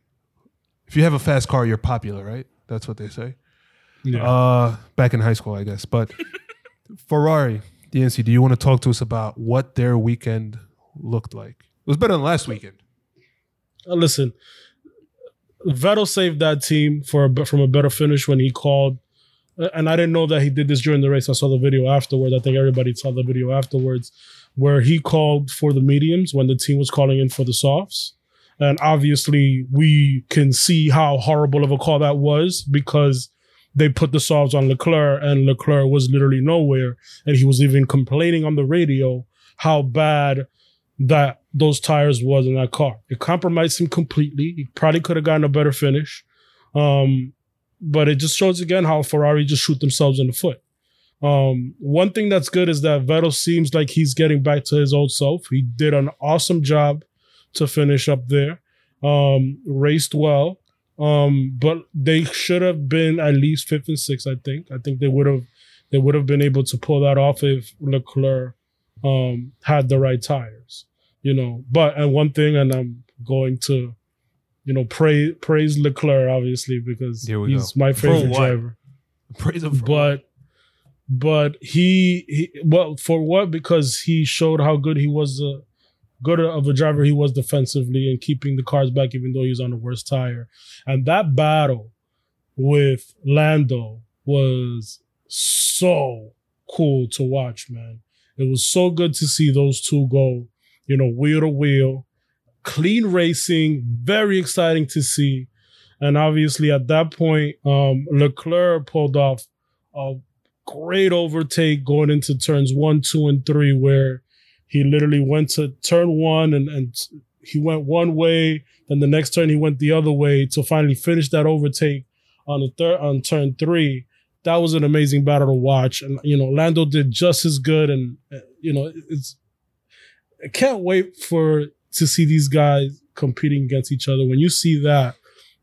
If you have a fast car, you're popular, right? That's what they say. Yeah. Uh, back in high school, I guess. But Ferrari, D N C, do you want to talk to us about what their weekend looked like? It was better than last weekend. Uh, listen, Vettel saved that team for a, from a better finish when he called. And I didn't know that he did this during the race. I saw the video afterwards. I think everybody saw the video afterwards. where he called for the mediums when the team was calling in for the softs. And obviously, we can see how horrible of a call that was, because they put the softs on Leclerc, and Leclerc was literally nowhere. And he was even complaining on the radio how bad that those tires was in that car. It compromised him completely. He probably could have gotten a better finish. Um, but it just shows again how Ferrari just shoot themselves in the foot. Um, one thing that's good is that Vettel seems like he's getting back to his old self. He did an awesome job to finish up there, um, raced well. Um, but they should have been at least fifth and sixth, I think. I think they would have they would have been able to pull that off if Leclerc um, had the right tires, you know. But and one thing, and I'm going to, you know, praise praise Leclerc obviously, because he's go. my favorite driver. Praise him for but what? but he, he well for what? Because he showed how good he was. Uh, good of a driver he was defensively and keeping the cars back, even though he was on the worst tire. And that battle with Lando was so cool to watch, man. It was so good to see those two go, you know, wheel to wheel, clean racing, very exciting to see. And obviously at that point, um, Leclerc pulled off a great overtake going into turns one, two, and three, where he literally went to turn one and, and he went one way. Then the next turn, he went the other way to finally finish that overtake on the third, on turn three. That was an amazing battle to watch. And, you know, Lando did just as good. And, you know, it's, I can't wait for to see these guys competing against each other. When you see that,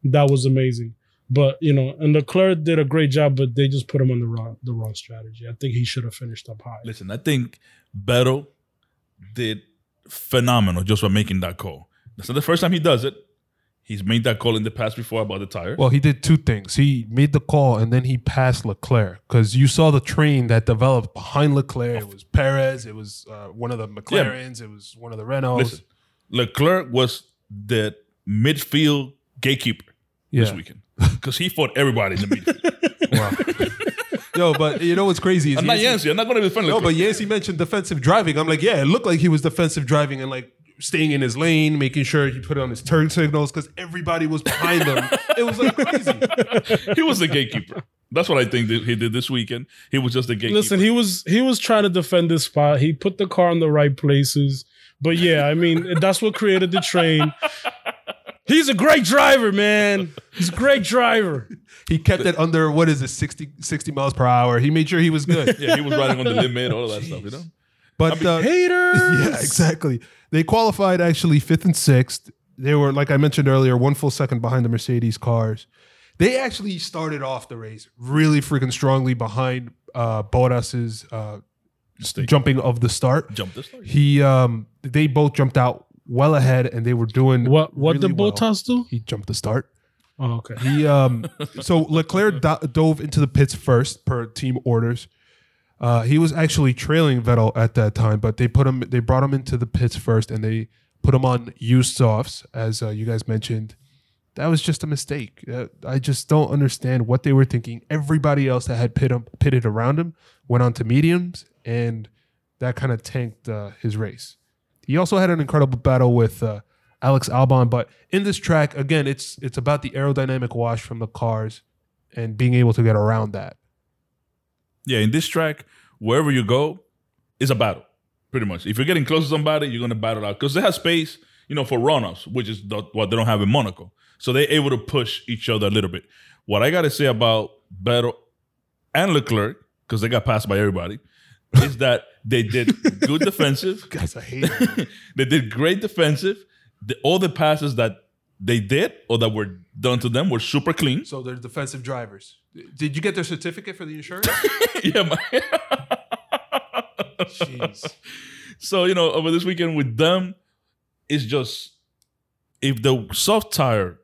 that was amazing. But, you know, and Leclerc did a great job, but they just put him on the wrong, the wrong strategy. I think he should have finished up high. Listen, I think Vettel did phenomenal just for making that call. That's not the first time he does it. He's made that call in the past before about the tire. Well, he did two things. He made the call and then he passed Leclerc, because you saw the train that developed behind Leclerc. It was Perez. It was uh, one of the McLarens. Yeah. It was one of the Renaults. Listen, Leclerc was the midfield gatekeeper yeah. this weekend, because he fought everybody in the midfield. Wow. Yo, but you know what's crazy is I'm not Yancey. I'm not going to be friendly. No, but Yancey mentioned defensive driving. I'm like, yeah, it looked like he was defensive driving and like staying in his lane, making sure he put on his turn signals, because everybody was behind him. It was like crazy. He was the gatekeeper. That's what I think that he did this weekend. He was just the gatekeeper. Listen, he was he was trying to defend this spot. He put the car in the right places. But yeah, I mean, that's what created the train. He's a great driver, man. He's a great driver. He kept it under, what is it, sixty, sixty miles per hour. He made sure he was good. Yeah, he was riding on the limit, all of that Jeez. stuff, you know? But I mean, uh, haters! Yeah, exactly. They qualified actually fifth and sixth. They were, like I mentioned earlier, one full second behind the Mercedes cars. They actually started off the race really freaking strongly behind uh, Bottas's uh, jumping of the start. Jump the start. He, um, they both jumped out well ahead, and they were doing what? What really did Bottas well. do? He jumped the start. Oh, okay. He um. So Leclerc do- dove into the pits first per team orders. Uh, he was actually trailing Vettel at that time, but they put him. They brought him into the pits first, and they put him on used softs, as uh, you guys mentioned. That was just a mistake. Uh, I just don't understand what they were thinking. Everybody else that had pit him, pitted around him went on to mediums, and that kind of tanked uh, his race. He also had an incredible battle with uh, Alex Albon, but in this track, again, it's it's about the aerodynamic wash from the cars and being able to get around that. Yeah, in this track, wherever you go, is a battle, pretty much. If you're getting close to somebody, you're going to battle out, because they have space, you know, for runoffs, which is the, what they don't have in Monaco. So they're able to push each other a little bit. What I got to say about Vettel and Leclerc, because they got passed by everybody, is that they did good defensive. Guys, I hate it. They did great defensive. The, all the passes that they did or that were done to them were super clean. So they're defensive drivers. Did you get their certificate for the insurance? Yeah, man. Jeez. So, you know, over this weekend with them, it's just, if the soft tire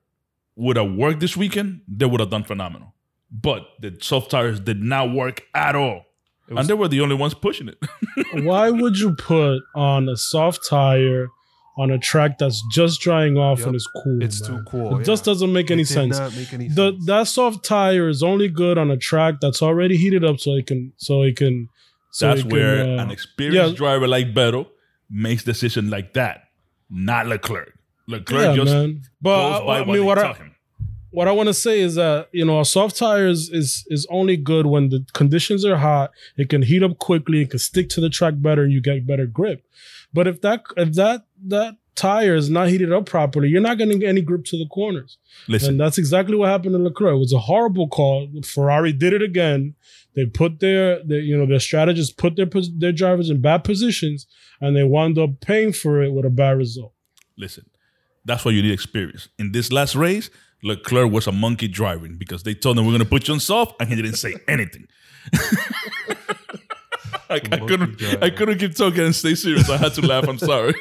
would have worked this weekend, they would have done phenomenal. But the soft tires did not work at all. Was, and they were the only ones pushing it. Why would you put on a soft tire on a track that's just drying off yep. and it's cool? It's man. too cool. It yeah. just doesn't make it any sense. Not make any the, sense. That soft tire is only good on a track that's already heated up, so it can. So it can. So that's it can, where uh, an experienced yeah. driver like Vettel makes decision like that, not Leclerc. Leclerc yeah, just man. But goes by I, I what mean, they what tell I, him. What I want to say is that, you know, a soft tire is, is is only good when the conditions are hot. It can heat up quickly. It can stick to the track better. You get better grip. But if that if that that tire is not heated up properly, you're not going to get any grip to the corners. Listen. And that's exactly what happened to Leclerc. It was a horrible call. Ferrari did it again. They put their, their you know, their strategists put their their drivers in bad positions, and they wound up paying for it with a bad result. Listen, that's why you need experience. In this last race, Leclerc was a monkey driving because they told him, we're going to put you on soft, and he didn't say anything. I, I, couldn't, I couldn't keep talking and stay serious. I had to laugh. I'm sorry.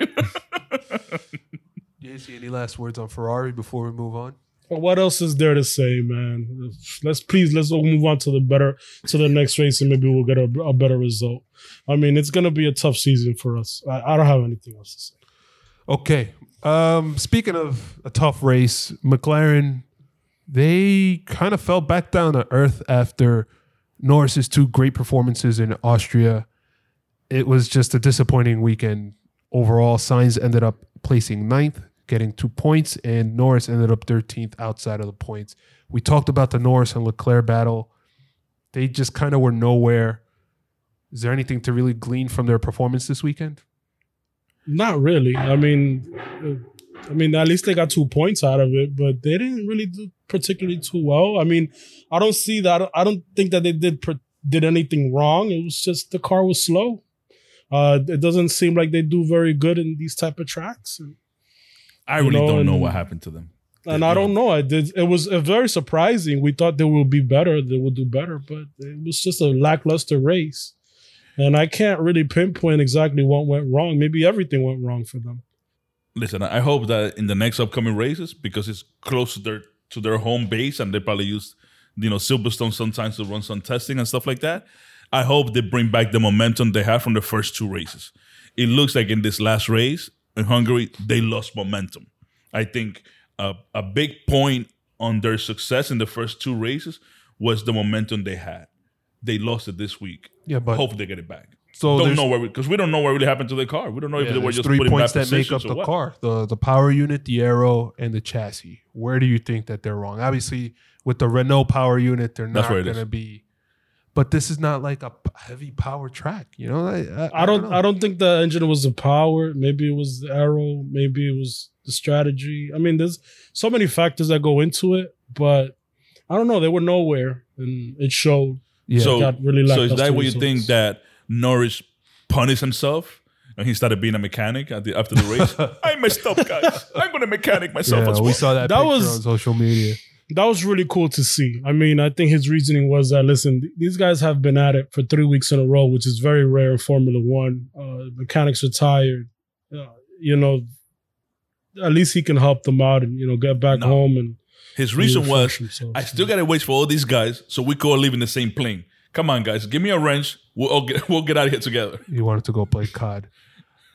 Jesse, any last words on Ferrari before we move on? Well, what else is there to say, man? Let's please, let's move on to the better, to the next race, and maybe we'll get a, a better result. I mean, it's going to be a tough season for us. I, I don't have anything else to say. Okay. Um, speaking of a tough race, McLaren, they kind of fell back down to earth after Norris's two great performances in Austria. It was just a disappointing weekend. Overall, Sainz ended up placing ninth, getting two points, and Norris ended up thirteenth outside of the points. We talked about the Norris and Leclerc battle. They just kind of were nowhere. Is there anything to really glean from their performance this weekend? Not really. I mean, I mean, at least they got two points out of it, but they didn't really do particularly too well. I mean, I don't see that. I don't think that they did did anything wrong. It was just the car was slow. Uh, it doesn't seem like they do very good in these type of tracks. And, I really you know, don't and, know what happened to them. And they, I don't know. know. I did. It was a very surprising. We thought they would be better. They would do better, but it was just a lackluster race. And I can't really pinpoint exactly what went wrong. Maybe everything went wrong for them. Listen, I hope that in the next upcoming races, because it's close to their to their home base, and they probably use, you know, Silverstone sometimes to run some testing and stuff like that. I hope they bring back the momentum they had from the first two races. It looks like in this last race in Hungary, they lost momentum. I think a, a big point on their success in the first two races was the momentum they had. They lost it this week. Yeah, but hopefully they get it back. So don't know where because we, we don't know what really happened to the car. We don't know yeah, if they were just three points that make up the what. car: the the power unit, the aero, and the chassis. Where do you think that they're wrong? Obviously, with the Renault power unit, they're not going to be. But this is not like a heavy power track, you know. I, I, I don't. I don't, I don't think the engine was the power. Maybe it was the aero. Maybe it was the strategy. I mean, there's so many factors that go into it, but I don't know. They were nowhere, and it showed. Yeah, so, really so is that what you think that Norris punished himself and he started being a mechanic at the, after the race? I messed up, guys. I'm going to mechanic myself yeah, as well. We saw that, that picture was, on social media. That was really cool to see. I mean, I think his reasoning was that, listen, these guys have been at it for three weeks in a row, which is very rare in Formula One. Uh, mechanics are tired. Uh, you know, at least he can help them out and, you know, get back no. home and. His reason was, himself, I still yeah. got to wait for all these guys so we could all live in the same plane. Come on, guys. Give me a wrench. We'll all get, we'll get out of here together. He wanted to go play C O D.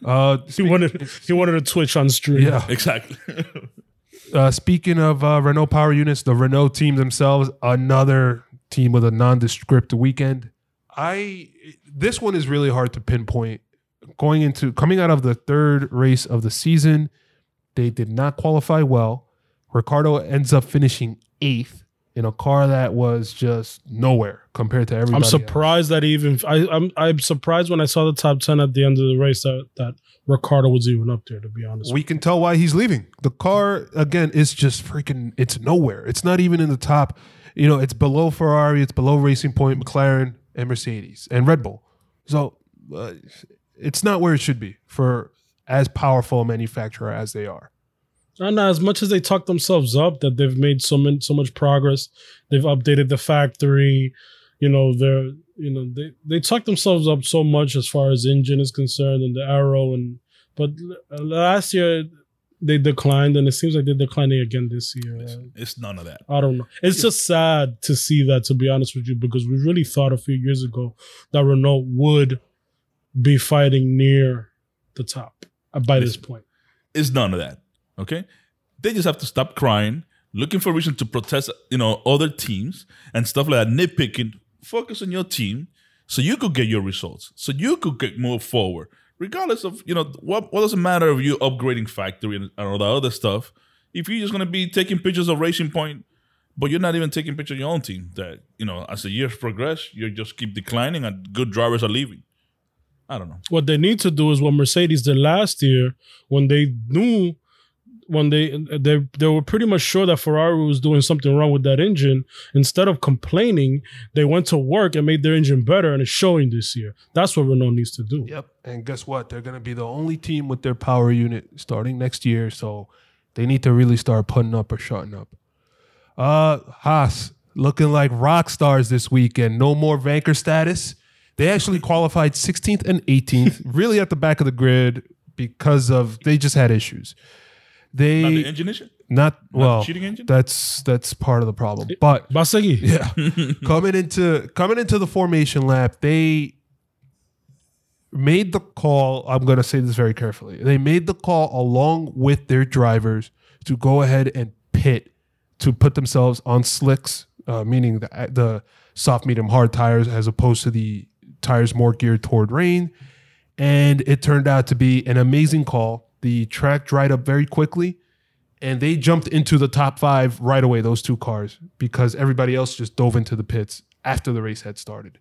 Uh, he, speak- wanted, he wanted to Twitch on stream. Yeah, exactly. uh, speaking of uh, Renault power units, the Renault team themselves, another team with a nondescript weekend. I This one is really hard to pinpoint. Going into Coming out of the third race of the season, they did not qualify well. Ricardo ends up finishing eighth in a car that was just nowhere compared to everybody. I'm surprised else. that even I, I'm I'm surprised when I saw the top ten at the end of the race that, that Ricardo was even up there. To be honest, we can tell why he's leaving. The car again is just freaking. It's nowhere. It's not even in the top. You know, it's below Ferrari. It's below Racing Point, McLaren, and Mercedes and Red Bull. So uh, it's not where it should be for as powerful a manufacturer as they are. And as much as they talk themselves up that they've made so much so much progress, they've updated the factory, you know, they're you know, they, they talk themselves up so much as far as engine is concerned and the aero and but last year they declined and it seems like they're declining again this year. It's, it's none of that. I don't know. It's just sad to see that, to be honest with you, because we really thought a few years ago that Renault would be fighting near the top by this point. It's none of that. Okay, they just have to stop crying, looking for a reason to protest, you know, other teams and stuff like that, nitpicking. Focus on your team so you could get your results, so you could get move forward. regardless of, you know, what what does it matter if you upgrading factory and, and all that other stuff, if you're just going to be taking pictures of Racing Point, but you're not even taking pictures of your own team, that, you know, as the years progress, you just keep declining and good drivers are leaving. I don't know. What they need to do is what Mercedes did last year when they knew, when they they they were pretty much sure that Ferrari was doing something wrong with that engine. Instead of complaining, they went to work and made their engine better, and it's showing this year. That's what Renault needs to do. Yep. And guess what? They're going to be the only team with their power unit starting next year, so they need to really start putting up or shutting up. Uh, Haas looking like rock stars this weekend. No more Vanker status. They actually qualified sixteenth and eighteenth, really at the back of the grid because of they just had issues. They not the engine issue? Not, not well. The cheating engine? That's that's part of the problem. But Basagi. Yeah. coming into coming into the formation lap, they made the call. I'm going to say this very carefully. They made the call along with their drivers to go ahead and pit to put themselves on slicks, uh, meaning the the soft, medium, hard tires as opposed to the tires more geared toward rain. And it turned out to be an amazing call. The track dried up very quickly, and they jumped into the top five right away, those two cars, because everybody else just dove into the pits after the race had started.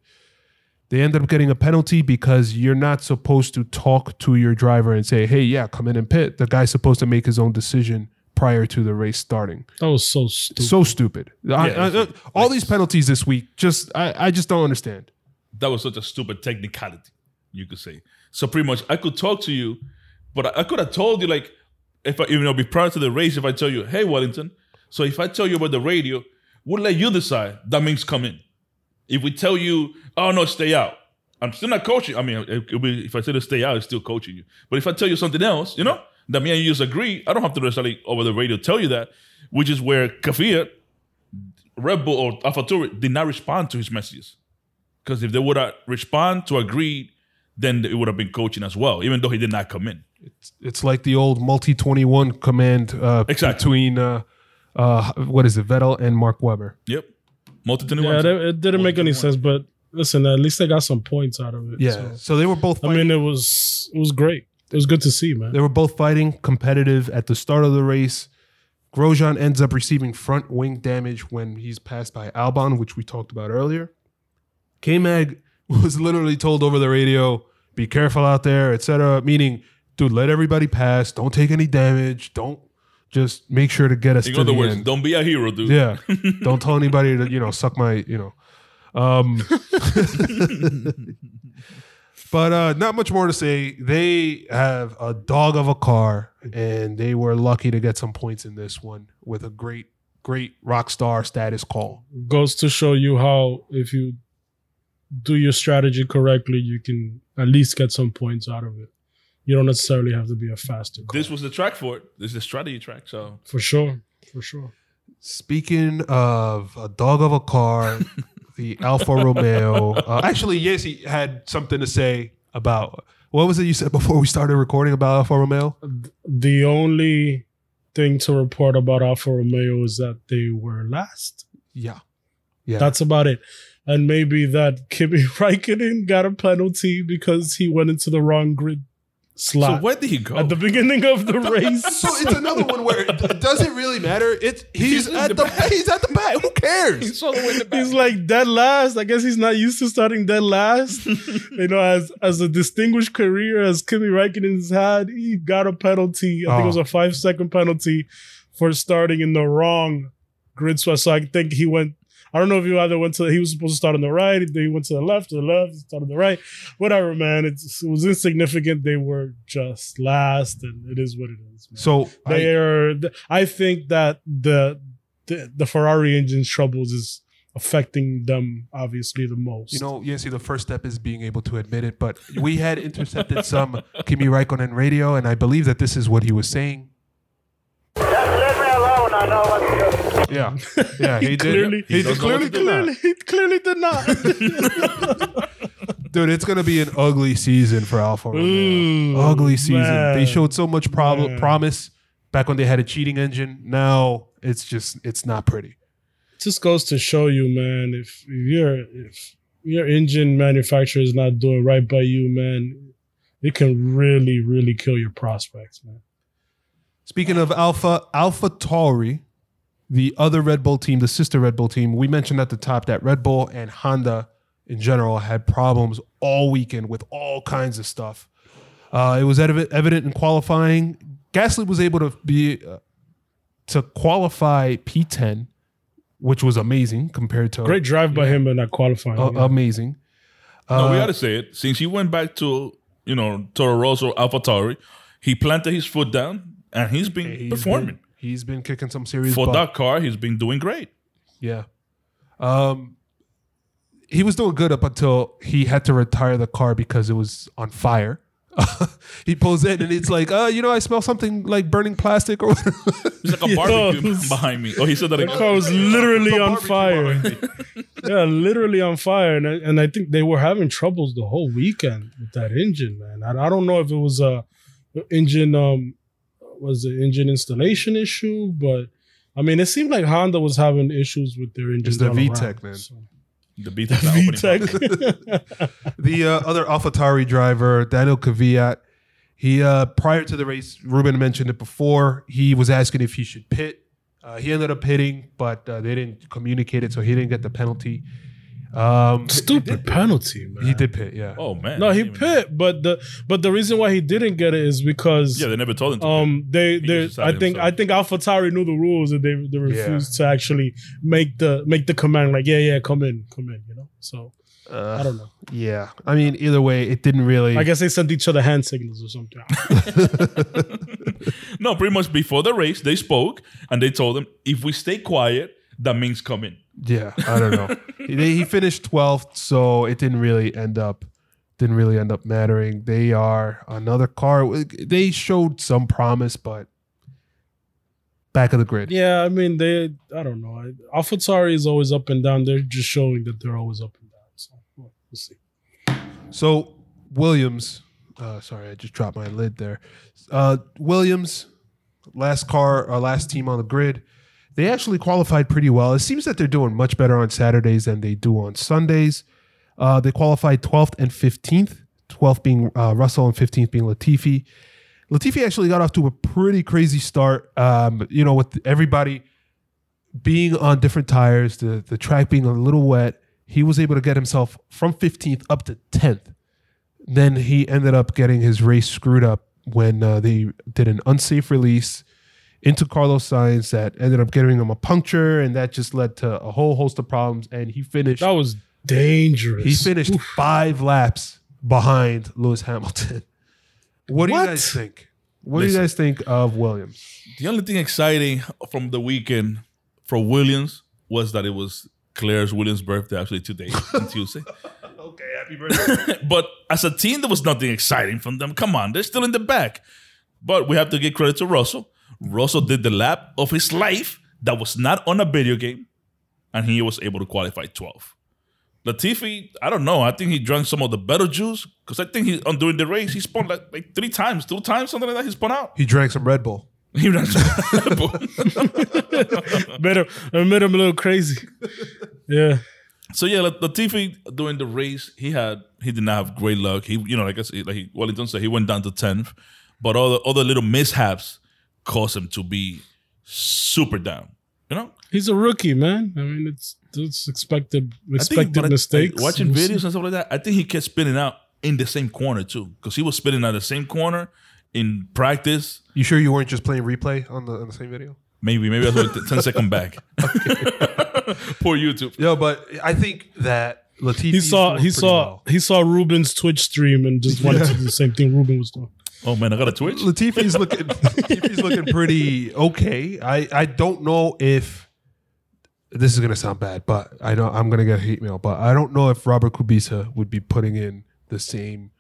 They ended up getting a penalty because you're not supposed to talk to your driver and say, hey, yeah, come in and pit. The guy's supposed to make his own decision prior to the race starting. That was so stupid. So stupid. Yeah, I, I, I, all these penalties this week, just I, I just don't understand. That was such a stupid technicality, you could say. So pretty much I could talk to you, but I could have told you, like, if I, you know, be prior to the race, if I tell you, hey, Wellington, so if I tell you about the radio, we'll let you decide. That means come in. If we tell you, oh, no, stay out, I'm still not coaching. I mean, if, if I say to stay out, it's still coaching you. But if I tell you something else, you know, that me and you just agree, I don't have to necessarily over the radio tell you that, which is where Kvyat, Red Bull, or AlphaTauri did not respond to his messages. Because if they would have responded to agree, then it would have been coaching as well, even though he did not come in. It's it's like the old multi twenty-one command uh, exactly. between, uh, uh, what is it, Vettel and Mark Webber. Yep. multi twenty-one Yeah, they, it didn't make any sense, but listen, at least they got some points out of it. Yeah, so, so they were both fighting. I mean, it was it was great. It was good to see, man. They were both fighting, competitive at the start of the race. Grosjean ends up receiving front wing damage when he's passed by Albon, which we talked about earlier. K-Mag was literally told over the radio, be careful out there, et cetera, meaning, dude, let everybody pass. Don't take any damage. Don't just make sure to get us in to the words, end. Don't be a hero, dude. Yeah. Don't tell anybody to, you know, suck my, you know. Um, but uh, not much more to say. They have a dog of a car, and they were lucky to get some points in this one with a great, great rock star status call. Goes to show you how if you do your strategy correctly, you can at least get some points out of it. You don't necessarily have to be a faster car. This was the track for it. This is the strategy track. So for sure, for sure. Speaking of a dog of a car, the Alfa Romeo. Uh, actually, yes, he had something to say about what was it you said before we started recording about Alfa Romeo? The only thing to report about Alfa Romeo is that they were last. Yeah, yeah. That's about it. And maybe that Kimi Raikkonen got a penalty because he went into the wrong grid slot. So where did he go? At the beginning of the race. So it's another one where it doesn't really matter. It's he's, he's at the, the back. He's at the back. Who cares? He's all the way in the back. He's like dead last. I guess he's not used to starting dead last. You know, as as a distinguished career as Kimi Raikkonen's had, he got a penalty. I think oh. it was a five second penalty for starting in the wrong grid spot. So I think he went. I don't know if you either went to, he was supposed to start on the right, then he went to the left, to the left, started on the right, whatever, man. It's, it was insignificant. They were just last, and it is what it is, man. So they I, are, I think that the, the the Ferrari engine's troubles is affecting them, obviously, the most. You know, yeah, see, the first step is being able to admit it, but we had intercepted some Kimi Raikkonen radio, and I believe that this is what he was saying. I know what yeah, yeah, he, he did. Clearly, he, he clearly, clearly, he clearly did not. Dude, it's gonna be an ugly season for Alfa Romeo. Ugly season. Man. They showed so much prob- promise back when they had a cheating engine. Now it's just, it's not pretty. It just goes to show you, man. If you're if your engine manufacturer is not doing right by you, man, it can really, really kill your prospects, man. Speaking of Alpha, AlphaTauri, the other Red Bull team, the sister Red Bull team, we mentioned at the top that Red Bull and Honda in general had problems all weekend with all kinds of stuff. Uh, it was ev- evident in qualifying. Gasly was able to be uh, to qualify P ten, which was amazing compared to... Great drive by know, him, but not qualifying. Uh, yeah. Amazing. Uh, no, we ought to say it. Since he went back to, you know, Toro Rosso, AlphaTauri, he planted his foot down, and he's been he's performing. Been, he's been kicking some serious For butt. that car, he's been doing great. Yeah. Um, he was doing good up until he had to retire the car because it was on fire. He pulls in and it's like, oh, you know, I smell something like burning plastic or whatever. It's like a barbecue yeah. behind me. Oh, he said that again. The car was literally on fire. yeah, literally on fire. And I, and I think they were having troubles the whole weekend with that engine, man. I, I don't know if it was a engine, um, was the engine installation issue, but I mean, it seemed like Honda was having issues with their engines. It's the V TEC, man. So. The B-Tech. The uh, other AlphaTauri driver, Daniel Kvyat, he uh, prior to the race, Ruben mentioned it before, he was asking if he should pit. Uh, he ended up pitting, but uh, they didn't communicate it, so he didn't get the penalty. Um, Stupid penalty, man. He did pit, yeah. Oh, man. No, he pit, but the but the reason why he didn't get it is because... Yeah, they never told him to um, they, they, I think himself. I think AlphaTauri knew the rules and they they refused yeah. to actually make the make the command like, yeah, yeah, come in, come in, you know? So, uh, I don't know. Yeah. I mean, either way, it didn't really... I guess they sent each other hand signals or something. No, pretty much before the race, they spoke and they told him, if we stay quiet, that means come in. Yeah, I don't know. he, he finished twelfth, so it didn't really end up, didn't really end up mattering. They are another car. They showed some promise, but back of the grid. Yeah, I mean, they. I don't know. AlphaTauri is always up and down. They're just showing that they're always up and down. So we'll see. So Williams, uh, sorry, I just dropped my lid there. Uh, Williams, last car, or last team on the grid. They actually qualified pretty well. It seems that they're doing much better on Saturdays than they do on Sundays. Uh, they qualified twelfth and fifteenth, twelfth being uh, Russell and fifteenth being Latifi. Latifi actually got off to a pretty crazy start, um, you know, with everybody being on different tires, the, the track being a little wet. He was able to get himself from fifteenth up to tenth. Then he ended up getting his race screwed up when uh, they did an unsafe release into Carlos Sainz that ended up getting him a puncture, and that just led to a whole host of problems, and he finished... That was dangerous. He finished Oof. five laps behind Lewis Hamilton. What do what? you guys think? What Listen, do you guys think of Williams? The only thing exciting from the weekend for Williams was that it was Claire's Williams' birthday, actually, today, on Tuesday. Okay, happy birthday. But as a team, there was nothing exciting from them. Come on, they're still in the back. But we have to give credit to Russell. Russell did the lap of his life that was not on a video game, and he was able to qualify twelfth. Latifi, I don't know. I think he drank some of the better juice because I think he, on during the race, he spun like, like three times, two times, something like that. He spun out. He drank some Red Bull. He drank some Red Bull. made him, I made him a little crazy. Yeah. So, yeah, Latifi, during the race, he had he did not have great luck. He, you know, like I said, like Wellington said, he went down to tenth, but all the other little mishaps cause him to be super down, you know. He's a rookie, man. I mean, it's it's expected expected I think, mistakes. I, I, watching videos and stuff like that, I think he kept spinning out in the same corner too, because he was spinning out the same corner in practice. You sure you weren't just playing replay on the, on the same video? Maybe, maybe I was like ten second back. Poor YouTube. No, but I think that Latifi he saw he saw well. he saw Ruben's Twitch stream and just wanted yeah. to do the same thing Ruben was doing. Oh, man, I got a Twitch? Latifi's looking Latifi's looking pretty okay. I, I don't know if... This is going to sound bad, but I know I'm going to get hate mail, but I don't know if Robert Kubica would be putting in the same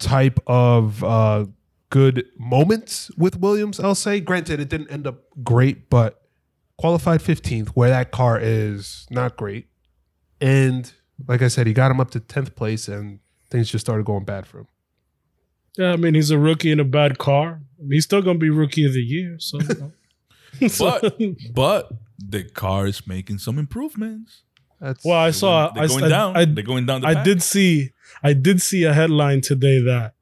type of uh, good moments with Williams, I'll say. Granted, it didn't end up great, but qualified fifteenth, where that car is not great. And like I said, he got him up to tenth place, and things just started going bad for him. Yeah, I mean, he's a rookie in a bad car. He's still going to be rookie of the year. So, you know. so but, but the car is making some improvements. That's well, I saw. Going, they're, I, going I, down, I, they're going down the I pack. did see I did see a headline today that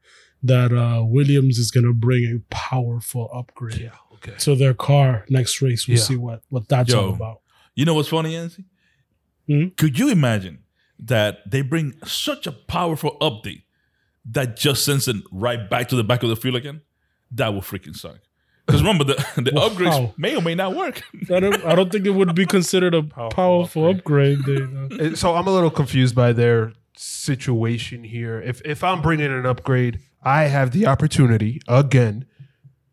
that uh, Williams is going to bring a powerful upgrade yeah, okay. to their car next race. We'll yeah. see what, what that's Yo, all about. You know what's funny, Ansi? Mm-hmm. Could you imagine that they bring such a powerful update that just sends it right back to the back of the field again? That would freaking suck. Because remember, the, the well, upgrades how? may or may not work. I don't, I don't think it would be considered a powerful, powerful upgrade. upgrade So I'm a little confused by their situation here. If if I'm bringing an upgrade, I have the opportunity, again,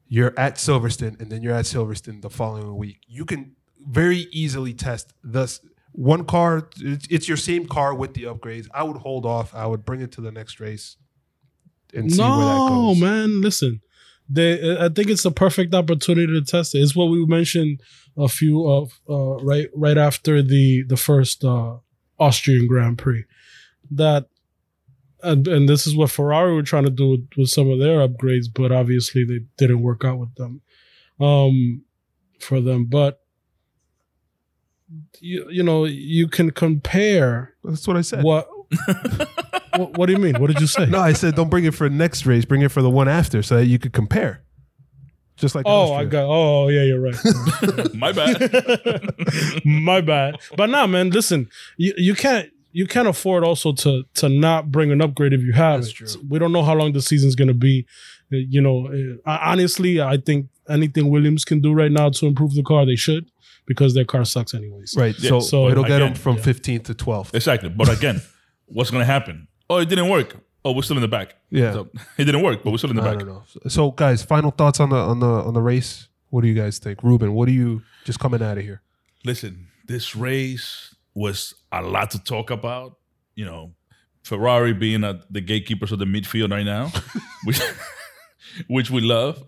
you're at Silverstone, and then you're at Silverstone the following week. You can very easily test this one car. It's your same car with the upgrades. I would hold off. I would bring it to the next race and see no, where that goes. No, man, listen. They, I think it's a perfect opportunity to test it. It's what we mentioned a few of uh, right right after the the first uh, Austrian Grand Prix. That, and, and this is what Ferrari were trying to do with, with some of their upgrades, but obviously they didn't work out with them, um, for them. But you you know you can compare. That's what I said. What. What, what do you mean? What did you say? No, I said don't bring it for next race. Bring it for the one after, so that you could compare. Just like oh, I got oh yeah, you're right. My bad, my bad. But nah, man, listen, you, you can't you can't afford also to to not bring an upgrade if you have That's it. True. We don't know how long the season's gonna be. You know, honestly, I think anything Williams can do right now to improve the car, they should. Because their car sucks anyways. Right. Yeah. So, so it'll get again, them from yeah. fifteenth to twelfth. Exactly. But again, what's going to happen? Oh, it didn't work. Oh, we're still in the back. Yeah. So, it didn't work, but we're still in the I back. So guys, final thoughts on the on the on the race. What do you guys think? Ruben, what do you just coming out of here? Listen, this race was a lot to talk about. You know, Ferrari being at the gatekeepers of the midfield right now, which which we love.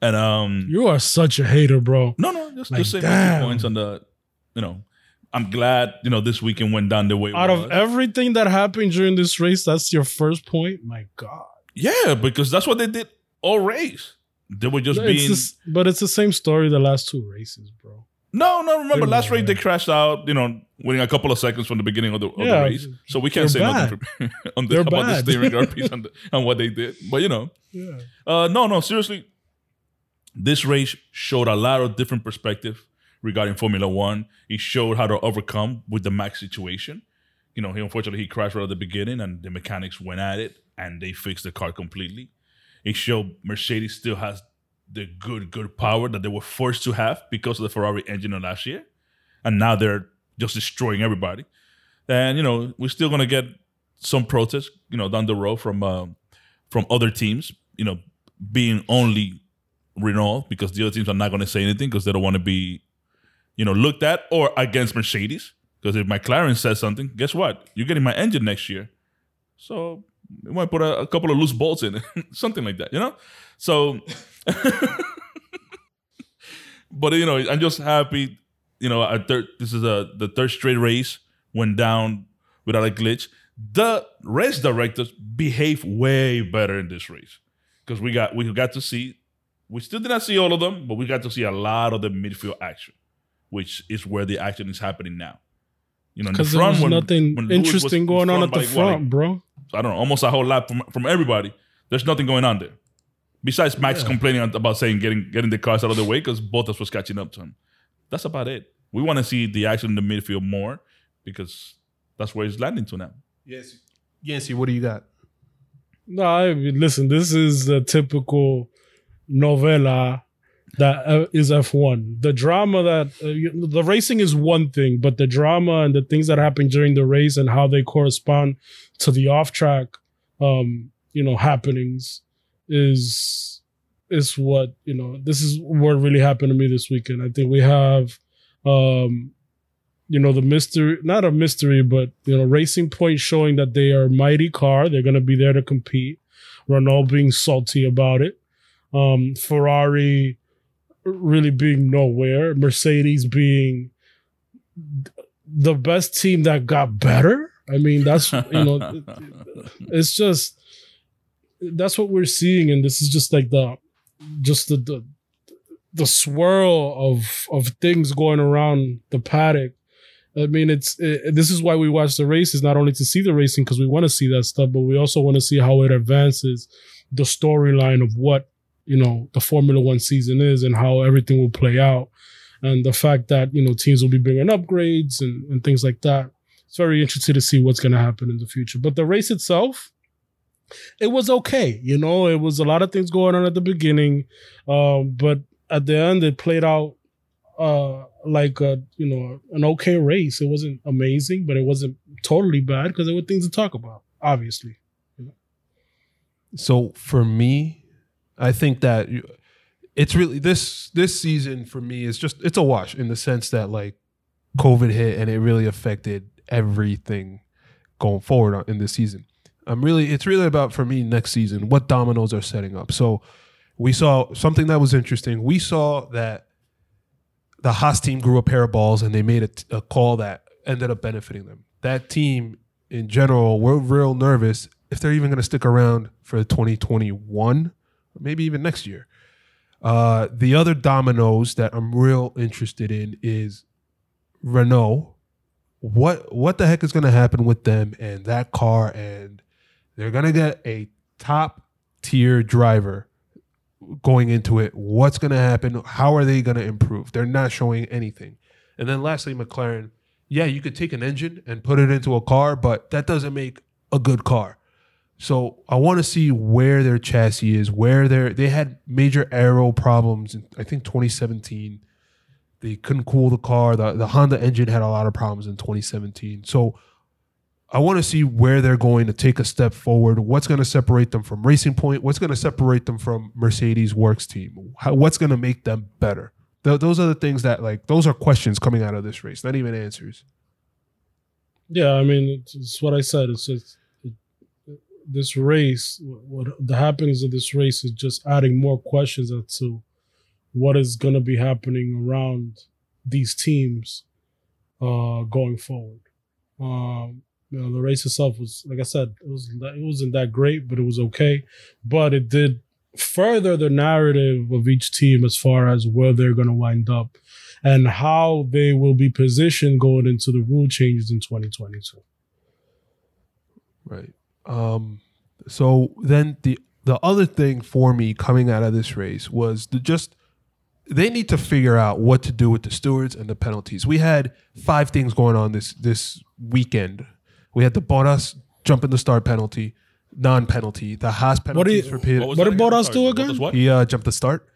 And um, you are such a hater, bro. No, no, just, like, just save a few points on the, you know, I'm glad, you know, this weekend went down the way. Out of everything that happened during this race, that's your first point? My God. Yeah, because that's what they did all race. They were just no, being. It's the, but it's the same story the last two races, bro. No, no, remember, last race they crashed out, you know, winning a couple of seconds from the beginning of the, of yeah, the race. So we can't say bad. nothing for, on the, about bad. the steering piece and, the, and what they did. But, you know. Yeah. Uh, no, no, seriously. This race showed a lot of different perspective regarding Formula One. It showed how to overcome with the Max situation. You know, he unfortunately he crashed right at the beginning, and the mechanics went at it, and they fixed the car completely. It showed Mercedes still has the good, good power that they were forced to have because of the Ferrari engine of last year, and now they're just destroying everybody. And you know, we're still gonna get some protests, you know, down the road from uh, from other teams. You know, being only Renault, because the other teams are not going to say anything because they don't want to be, you know, looked at or against Mercedes. Because if McLaren says something, guess what? You're getting my engine next year. So we might put a, a couple of loose bolts in it, something like that, you know? So, but, you know, I'm just happy, you know, our third, this is a, the third straight race went down without a glitch. The race directors behave way better in this race because we got we got to see. We still did not see all of them, but we got to see a lot of the midfield action, which is where the action is happening now. You know, because the there's nothing when interesting was, going on at the front, like, bro. I don't know, almost a whole lot from, from everybody. There's nothing going on there. Besides Max yeah. complaining about saying getting getting the cars out of the way because Bottas was catching up to him. That's about it. We want to see the action in the midfield more because that's where it's landing to now. Yes, Yancy, what do you got? No, I mean, listen, this is a typical novella that is F one. The drama that uh, the racing is one thing, but the drama and the things that happen during the race and how they correspond to the off track, um, you know, happenings is is what, you know, this is what really happened to me this weekend. I think we have, um, you know, the mystery, not a mystery, but, you know, Racing Point showing that they are a mighty car. They're going to be there to compete. Renault being salty about it. Um, Ferrari really being nowhere, Mercedes being the best team that got better. I mean, that's, you know, it's just, that's what we're seeing. And this is just like the, just the, the, the swirl of, of things going around the paddock I mean, it's it, this is why we watch the races, not only to see the racing, because we want to see that stuff, but we also want to see how it advances the storyline of what, you know, the Formula One season is and how everything will play out. And the fact that, you know, teams will be bringing upgrades and, and things like that. It's very interesting to see what's going to happen in the future. But the race itself, it was okay. You know, it was a lot of things going on at the beginning. Um, but at the end, it played out uh, like, a, you know, an okay race. It wasn't amazing, but it wasn't totally bad because there were things to talk about, obviously. You know? So for me, I think that... You- It's really this this season for me is just it's a wash in the sense that like COVID hit and it really affected everything going forward in this season. I'm really it's really about for me next season what dominoes are setting up. So we saw something that was interesting. We saw that the Haas team grew a pair of balls and they made a, a call that ended up benefiting them. That team in general, we're real nervous if they're even going to stick around for twenty twenty-one, maybe even next year. Uh, the other dominoes that I'm real interested in is Renault. What what the heck is going to happen with them and that car? And they're going to get a top tier driver going into it. What's going to happen? How are they going to improve? They're not showing anything. And then lastly, McLaren. Yeah, you could take an engine and put it into a car, but that doesn't make a good car. So I want to see where their chassis is, where they're, they had major aero problems in, I think, twenty seventeen. They couldn't cool the car. The, the Honda engine had a lot of problems in twenty seventeen. So I want to see where they're going to take a step forward, what's going to separate them from Racing Point, what's going to separate them from Mercedes Works team, how, what's going to make them better. Th- those are the things that, like, those are questions coming out of this race, not even answers. Yeah, I mean, it's, it's what I said. It's just... This race, what the happenings of this race is just adding more questions as to what is going to be happening around these teams uh, going forward. Um, you know, the race itself was, like I said, it was it wasn't that great, but it was okay. But it did further the narrative of each team as far as where they're going to wind up and how they will be positioned going into the rule changes in twenty twenty-two. Right. Um, so then the, the other thing for me coming out of this race was the just, they need to figure out what to do with the stewards and the penalties. We had five things going on this, this weekend. We had the Bottas jump in the start penalty, non-penalty, the Haas penalties for Peter. What did Bottas do again? He uh, jumped the start.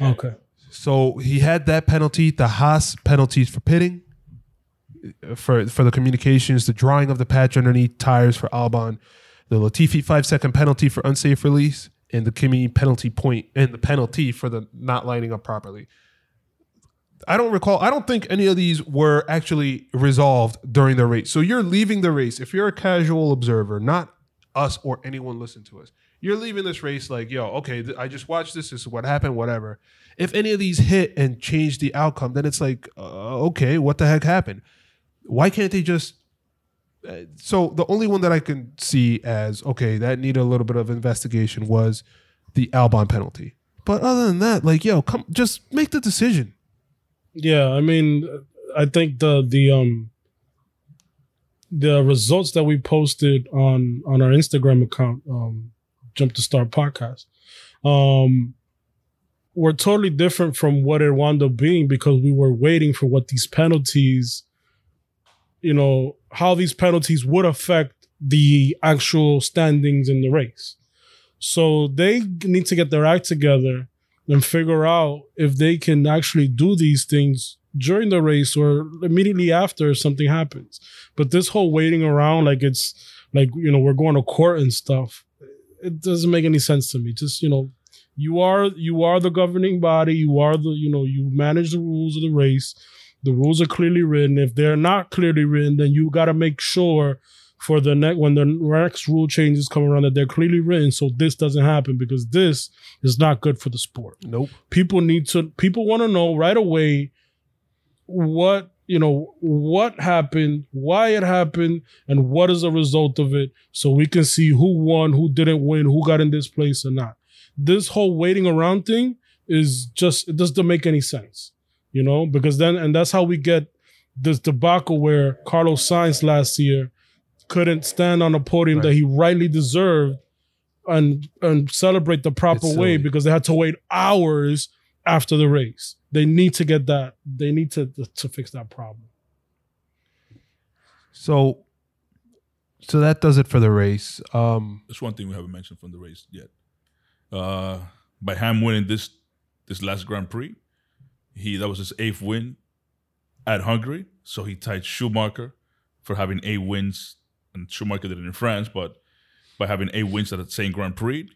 Okay. So he had that penalty, the Haas penalties for pitting, for, for the communications, the drawing of the patch underneath tires for Albon, the Latifi five-second penalty for unsafe release, and the Kimi penalty point, and the penalty for the not lining up properly. I don't recall. I don't think any of these were actually resolved during the race. So you're leaving the race. If you're a casual observer, not us or anyone listening to us, you're leaving this race like, yo, okay, th- I just watched this. This is what happened, whatever. If any of these hit and change the outcome, then it's like, uh, okay, what the heck happened? Why can't they just... So the only one that I can see as, okay, that needed a little bit of investigation was the Albon penalty. But other than that, like, yo, come, just make the decision. Yeah, I mean, I think the the um the results that we posted on, on our Instagram account, um, Jump to Start podcast, um, were totally different from what it wound up being because we were waiting for what these penalties, you know, how these penalties would affect the actual standings in the race. So they need to get their act together and figure out if they can actually do these things during the race or immediately after if something happens. But this whole waiting around, like it's like, you know, we're going to court and stuff. It doesn't make any sense to me. Just, you know, you are, you are the governing body. You are the, you know, you manage the rules of the race. The rules are clearly written. If they're not clearly written, then you got to make sure for the next, when the next rule changes come around, that they're clearly written. So this doesn't happen because this is not good for the sport. Nope. People need to, people want to know right away what, you know, what happened, why it happened, and what is the result of it. So we can see who won, who didn't win, who got in this place or not. This whole waiting around thing is just, it doesn't make any sense. You know, because then, and that's how we get this debacle where Carlos Sainz last year couldn't stand on a podium right. that he rightly deserved and and celebrate the proper way because they had to wait hours after the race. They need to get that. They need to to fix that problem. So, so that does it for the race. Um, There's one thing we haven't mentioned from the race yet. Uh, by Ham winning this this last Grand Prix, he that was his eighth win at Hungary. So he tied Schumacher for having eight wins, and Schumacher did it in France, but by having eight wins at the same Grand Prix,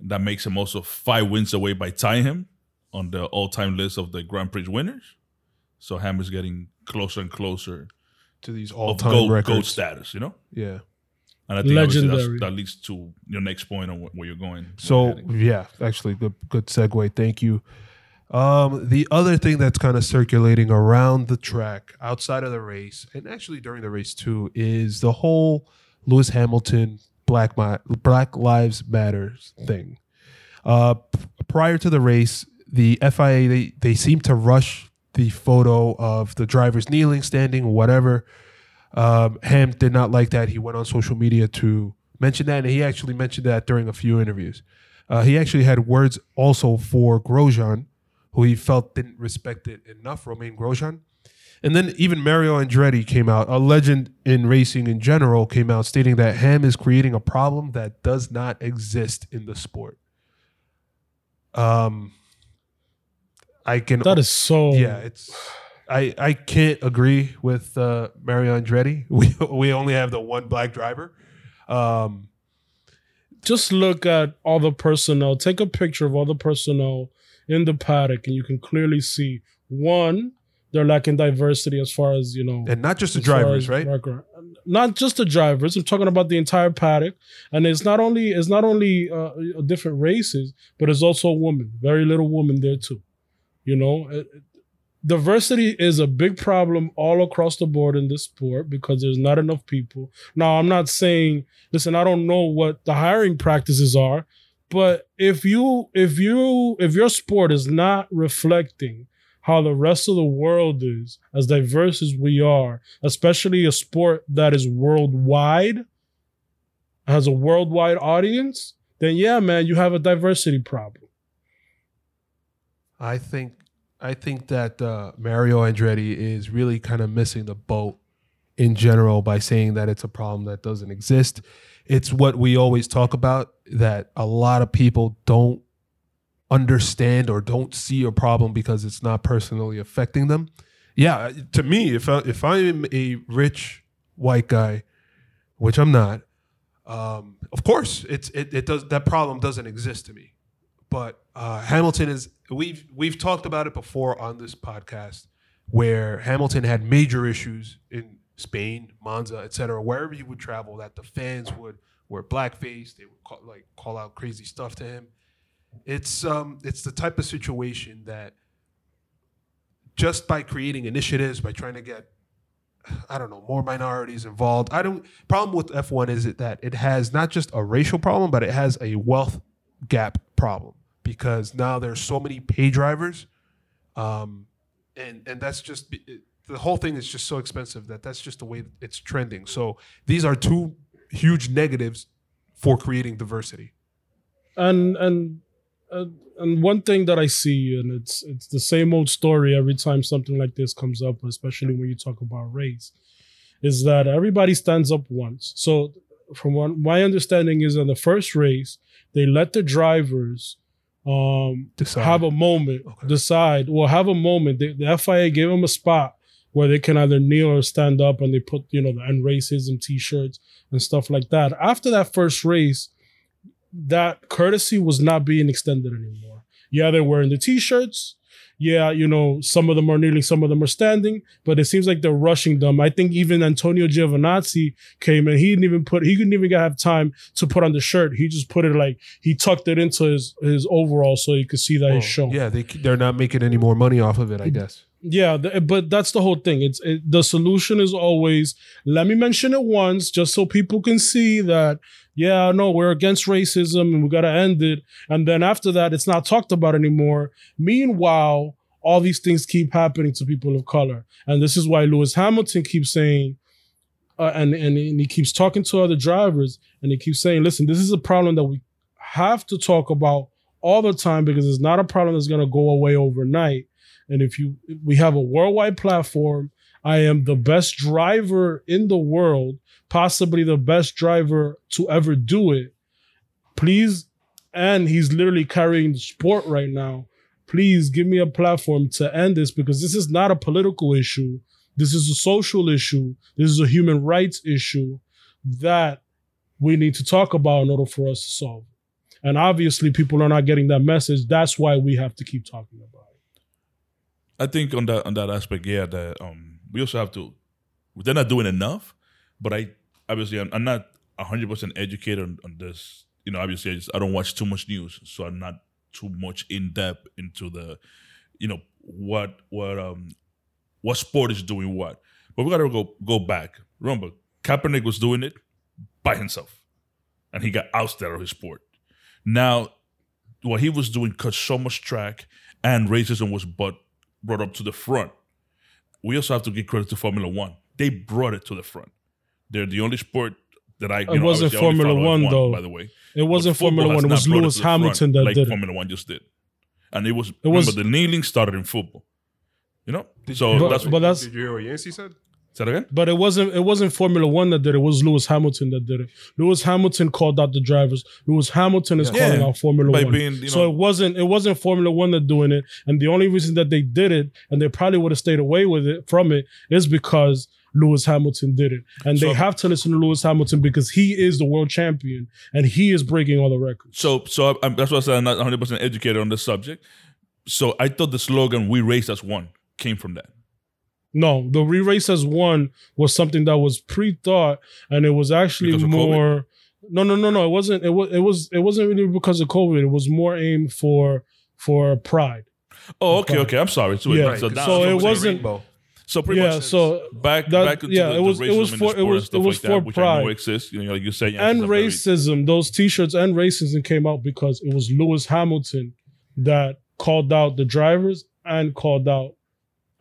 that makes him also five wins away by tying him on the all-time list of the Grand Prix winners. So Ham is getting closer and closer to these all-time gold, records. Gold status, you know? Yeah. And I think legendary. That leads to your next point on where you're going. So, you're yeah, actually, good, good segue. Thank you. Um, the other thing that's kind of circulating around the track, outside of the race, and actually during the race too, is the whole Lewis Hamilton Black, my, Black Lives Matter thing. Uh, prior to the race, the F I A, they, they seemed to rush the photo of the drivers kneeling, standing, whatever. Um, Ham did not like that. He went on social media to mention that, and he actually mentioned that during a few interviews. Uh, he actually had words also for Grosjean, who he felt didn't respect it enough, Romain Grosjean. And then even Mario Andretti came out, a legend in racing in general, came out stating that Ham is creating a problem that does not exist in the sport. Um, I can. That is so. Yeah, it's. I, I can't agree with uh, Mario Andretti. We we only have the one black driver. Um, Just look at all the personnel. Take a picture of all the personnel in the paddock, and you can clearly see, one, they're lacking diversity as far as, you know. And not just the drivers, right? Not just the drivers. I'm talking about the entire paddock. And it's not only it's not only uh, different races, but it's also women. Very little women there, too. You know, it, it, diversity is a big problem all across the board in this sport because there's not enough people. Now, I'm not saying, listen, I don't know what the hiring practices are, but if you if you if your sport is not reflecting how the rest of the world is, as diverse as we are, especially a sport that is worldwide, has a worldwide audience, then yeah, man, you have a diversity problem. I think I think that uh, Mario Andretti is really kind of missing the boat in general by saying that it's a problem that doesn't exist. It's what we always talk about, that a lot of people don't understand or don't see a problem because it's not personally affecting them. Yeah, to me, if I, if I'm a rich white guy, which I'm not, um, of course it's it, it does that problem doesn't exist to me. But uh, Hamilton is we've we've talked about it before on this podcast, where Hamilton had major issues in Spain, Monza, et cetera, wherever he would travel, that the fans would wear blackface, they would call, like call out crazy stuff to him. It's um, it's the type of situation that just by creating initiatives, by trying to get, I don't know, more minorities involved. I don't. Problem with F one is it that it has not just a racial problem, but it has a wealth gap problem because now there's so many pay drivers, um, and and that's just it, the whole thing is just so expensive that that's just the way it's trending. So these are two huge negatives for creating diversity. And and. Uh, and one thing that I see, and it's it's the same old story every time something like this comes up, especially when you talk about race, is that everybody stands up once. So from what my understanding is, on the first race, they let the drivers um, decide. have a moment, okay. decide, well, have a moment. They, the F I A gave them a spot where they can either kneel or stand up, and they put, you know, the end racism T-shirts and stuff like that. After that first race, that courtesy was not being extended anymore. Yeah, they're wearing the T-shirts. Yeah, you know, some of them are kneeling, some of them are standing, but it seems like they're rushing them. I think even Antonio Giovinazzi came and he didn't even put, he couldn't even have time to put on the shirt. He just put it like, he tucked it into his, his overall so you could see that it's oh, shown. Yeah, they, they're not making any more money off of it, I guess. Yeah, th- but that's the whole thing. It's it, the solution is always, let me mention it once just so people can see that, yeah, no, we're against racism and we got to end it. And then after that, it's not talked about anymore. Meanwhile, all these things keep happening to people of color. And this is why Lewis Hamilton keeps saying, uh, and, and, and he keeps talking to other drivers, and he keeps saying, listen, this is a problem that we have to talk about all the time, because it's not a problem that's going to go away overnight. And if you, we have a worldwide platform. I am the best driver in the world, possibly the best driver to ever do it. Please, and he's literally carrying the sport right now. Please give me a platform to end this, because this is not a political issue. This is a social issue. This is a human rights issue that we need to talk about in order for us to solve it. And obviously, people are not getting that message. That's why we have to keep talking about it. I think on that on that aspect, yeah, that um, we also have to. They're not doing enough, but I obviously I'm, I'm not one hundred percent educated on, on this. You know, obviously I, just, I don't watch too much news, so I'm not too much in depth into the, you know, what what um what sport is doing what. But we gotta go go back. Remember, Kaepernick was doing it by himself, and he got ousted of his sport. Now, what he was doing cut so much track, and racism was but. brought up to the front. We also have to give credit to Formula One. They brought it to the front. They're the only sport that I. You it know, wasn't Formula One won, though. By the way, it wasn't Formula One. It was Lewis Hamilton that like did it. Formula One just did, and it was. It remember, was the kneeling started in football. You know, so but, that's but what that's, did you hear what Yancey said? Say that again. But it wasn't. It wasn't Formula One that did it. It was Lewis Hamilton that did it. Lewis Hamilton called out the drivers. Lewis Hamilton is yeah. calling yeah. out Formula By One. Being, you know, so it wasn't. It wasn't Formula One that doing it. And the only reason that they did it, and they probably would have stayed away with it from it, is because Lewis Hamilton did it. And so, they have to listen to Lewis Hamilton, because he is the world champion and he is breaking all the records. So, so I'm, that's why I said I'm not one hundred percent educated on this subject. So I thought the slogan "We race as one" came from that. No, the re-race as one was something that was pre-thought, and it was actually more. COVID? No, no, no, no. It wasn't. It was. It was. It wasn't really because of COVID. It was more aimed for for pride. Oh, okay, pride. okay. I'm sorry. So, yeah. right. so, so it wasn't. So pretty yeah, much. So back that, back into yeah, the, it was, the racism it was for, in the sport it was, and stuff it was like for that, pride. Which I know exists. You know, like you say, yeah, and racism. Very... Those T-shirts and racism came out because it was Lewis Hamilton that called out the drivers and called out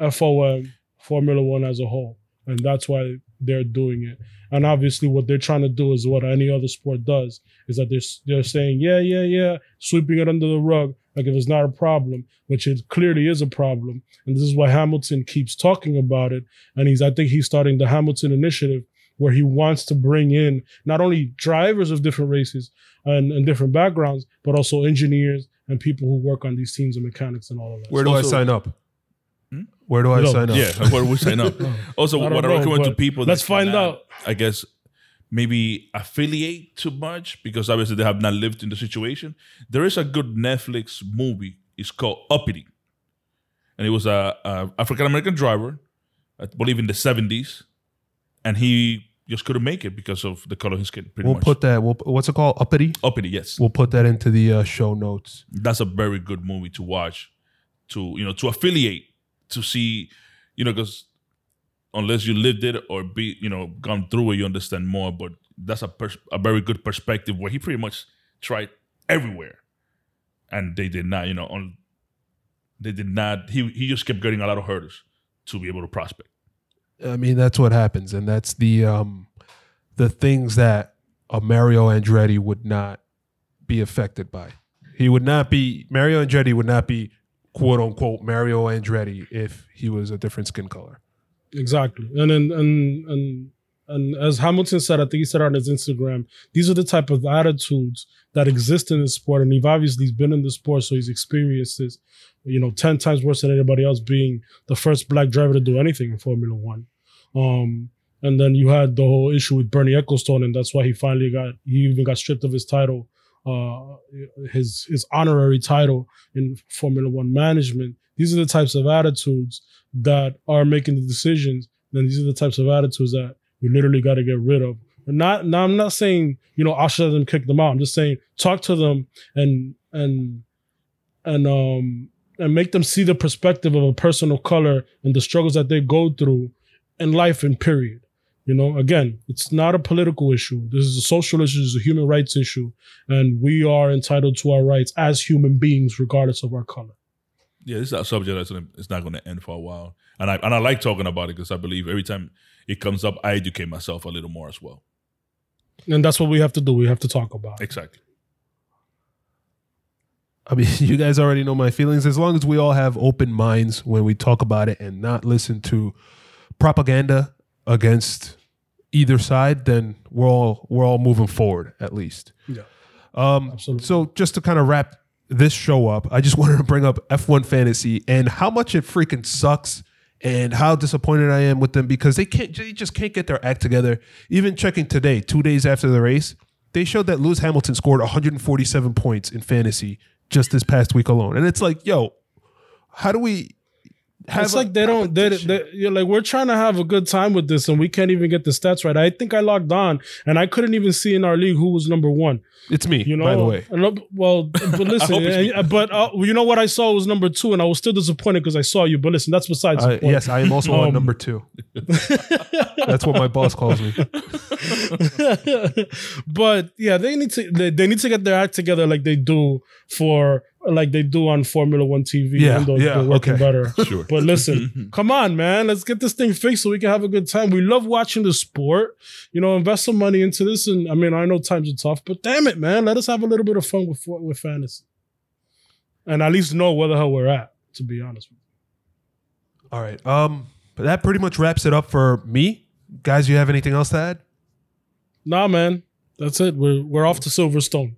F O M. Formula One as a whole, and that's why they're doing it. And obviously what they're trying to do is what any other sport does, is that they're, they're saying, yeah, yeah, yeah, sweeping it under the rug, like if it's not a problem, which it clearly is a problem. And this is why Hamilton keeps talking about it. And he's, I think he's starting the Hamilton Initiative, where he wants to bring in not only drivers of different races and, and different backgrounds, but also engineers and people who work on these teams and mechanics and all of that. Where do so, I sign up? Hmm? Where do I no. sign up? Yeah, where do we sign up? Also, I what know, I recommend to people that let's find out. I guess maybe affiliate too much, because obviously they have not lived in the situation. There is a good Netflix movie. It's called Uppity, and it was a, a African American driver, I believe in the seventies, and he just couldn't make it because of the color of his skin. Pretty we'll much. put that. We'll, what's it called? Uppity. Uppity. Yes. We'll put that into the uh, show notes. That's a very good movie to watch. To you know to affiliate. To see, you know, because unless you lived it or be, you know, gone through it, you understand more. But that's a pers- a very good perspective, where he pretty much tried everywhere, and they did not, you know, on they did not. He he just kept getting a lot of hurdles to be able to prospect. I mean, that's what happens, and that's the um, the things that a Mario Andretti would not be affected by. He would not be Mario Andretti would not be. "Quote unquote Mario Andretti," if he was a different skin color. Exactly, and and and and, and as Hamilton said, I think he said on his Instagram, these are the type of attitudes that exist in the sport, and he's obviously been in the sport, so he's experienced this, you know, ten times worse than anybody else. Being the first black driver to do anything in Formula One, um, and then you had the whole issue with Bernie Ecclestone, and that's why he finally got he even got stripped of his title. Uh, his his honorary title in Formula One management. These are the types of attitudes that are making the decisions. And these are the types of attitudes that we literally got to get rid of. And not now, I'm not saying, you know, I should have them kick them out. I'm just saying talk to them and and and um and make them see the perspective of a person of color and the struggles that they go through in life. And period. You know, again, it's not a political issue. This is a social issue. This is a human rights issue. And we are entitled to our rights as human beings, regardless of our color. yeah, this is a subject that's gonna, it's not going to end for a while. And I and I like talking about it because I believe every time it comes up, I educate myself a little more as well. And that's what we have to do. We have to talk about it. Exactly. I mean, you guys already know my feelings. As long as we all have open minds when we talk about it and not listen to propaganda against either side, then we're all we're all moving forward at least. Yeah, um, absolutely. So just to kind of wrap this show up, I just wanted to bring up F one Fantasy and how much it freaking sucks and how disappointed I am with them because they can't they just can't get their act together. Even checking today, two days after the race, they showed that Lewis Hamilton scored one hundred forty-seven points in fantasy just this past week alone. And it's like, yo, how do we have It's like they don't, they, they, you're like, we're trying to have a good time with this and we can't even get the stats right. I think I logged on and I couldn't even see in our league who was number one. It's me, you know? By the way. And, well, but listen, and, but uh, you know what I saw was number two and I was still disappointed because I saw you. But listen, that's besides uh, the point. Yes, I am also um, on number two. That's what my boss calls me. But yeah, they need to they, they need to get their act together like they do for like they do on Formula One T V. Yeah, those, yeah, working okay. better. Sure. But listen, come on, man, let's get this thing fixed so we can have a good time. We love watching the sport. You know, invest some money into this, and I mean, I know times are tough, but damn it, man, let us have a little bit of fun with with fantasy, and at least know where the hell we're at. To be honest with you. All right, um, but that pretty much wraps it up for me, guys. You have anything else to add? Nah, man, that's it. We're we're off to Silverstone.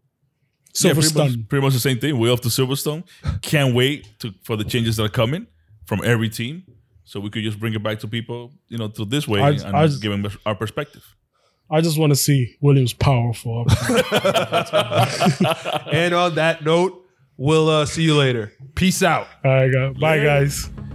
Silverstone. Yeah, pretty, much, pretty much the same thing. We're off to Silverstone. Can't wait to, for the changes that are coming from every team, so we could just bring it back to people, you know, to this way I, and I just, give them our perspective. I just want to see Williams powerful. And on that note, we'll uh, see you later. Peace out. All right, guys. Bye, yeah. guys.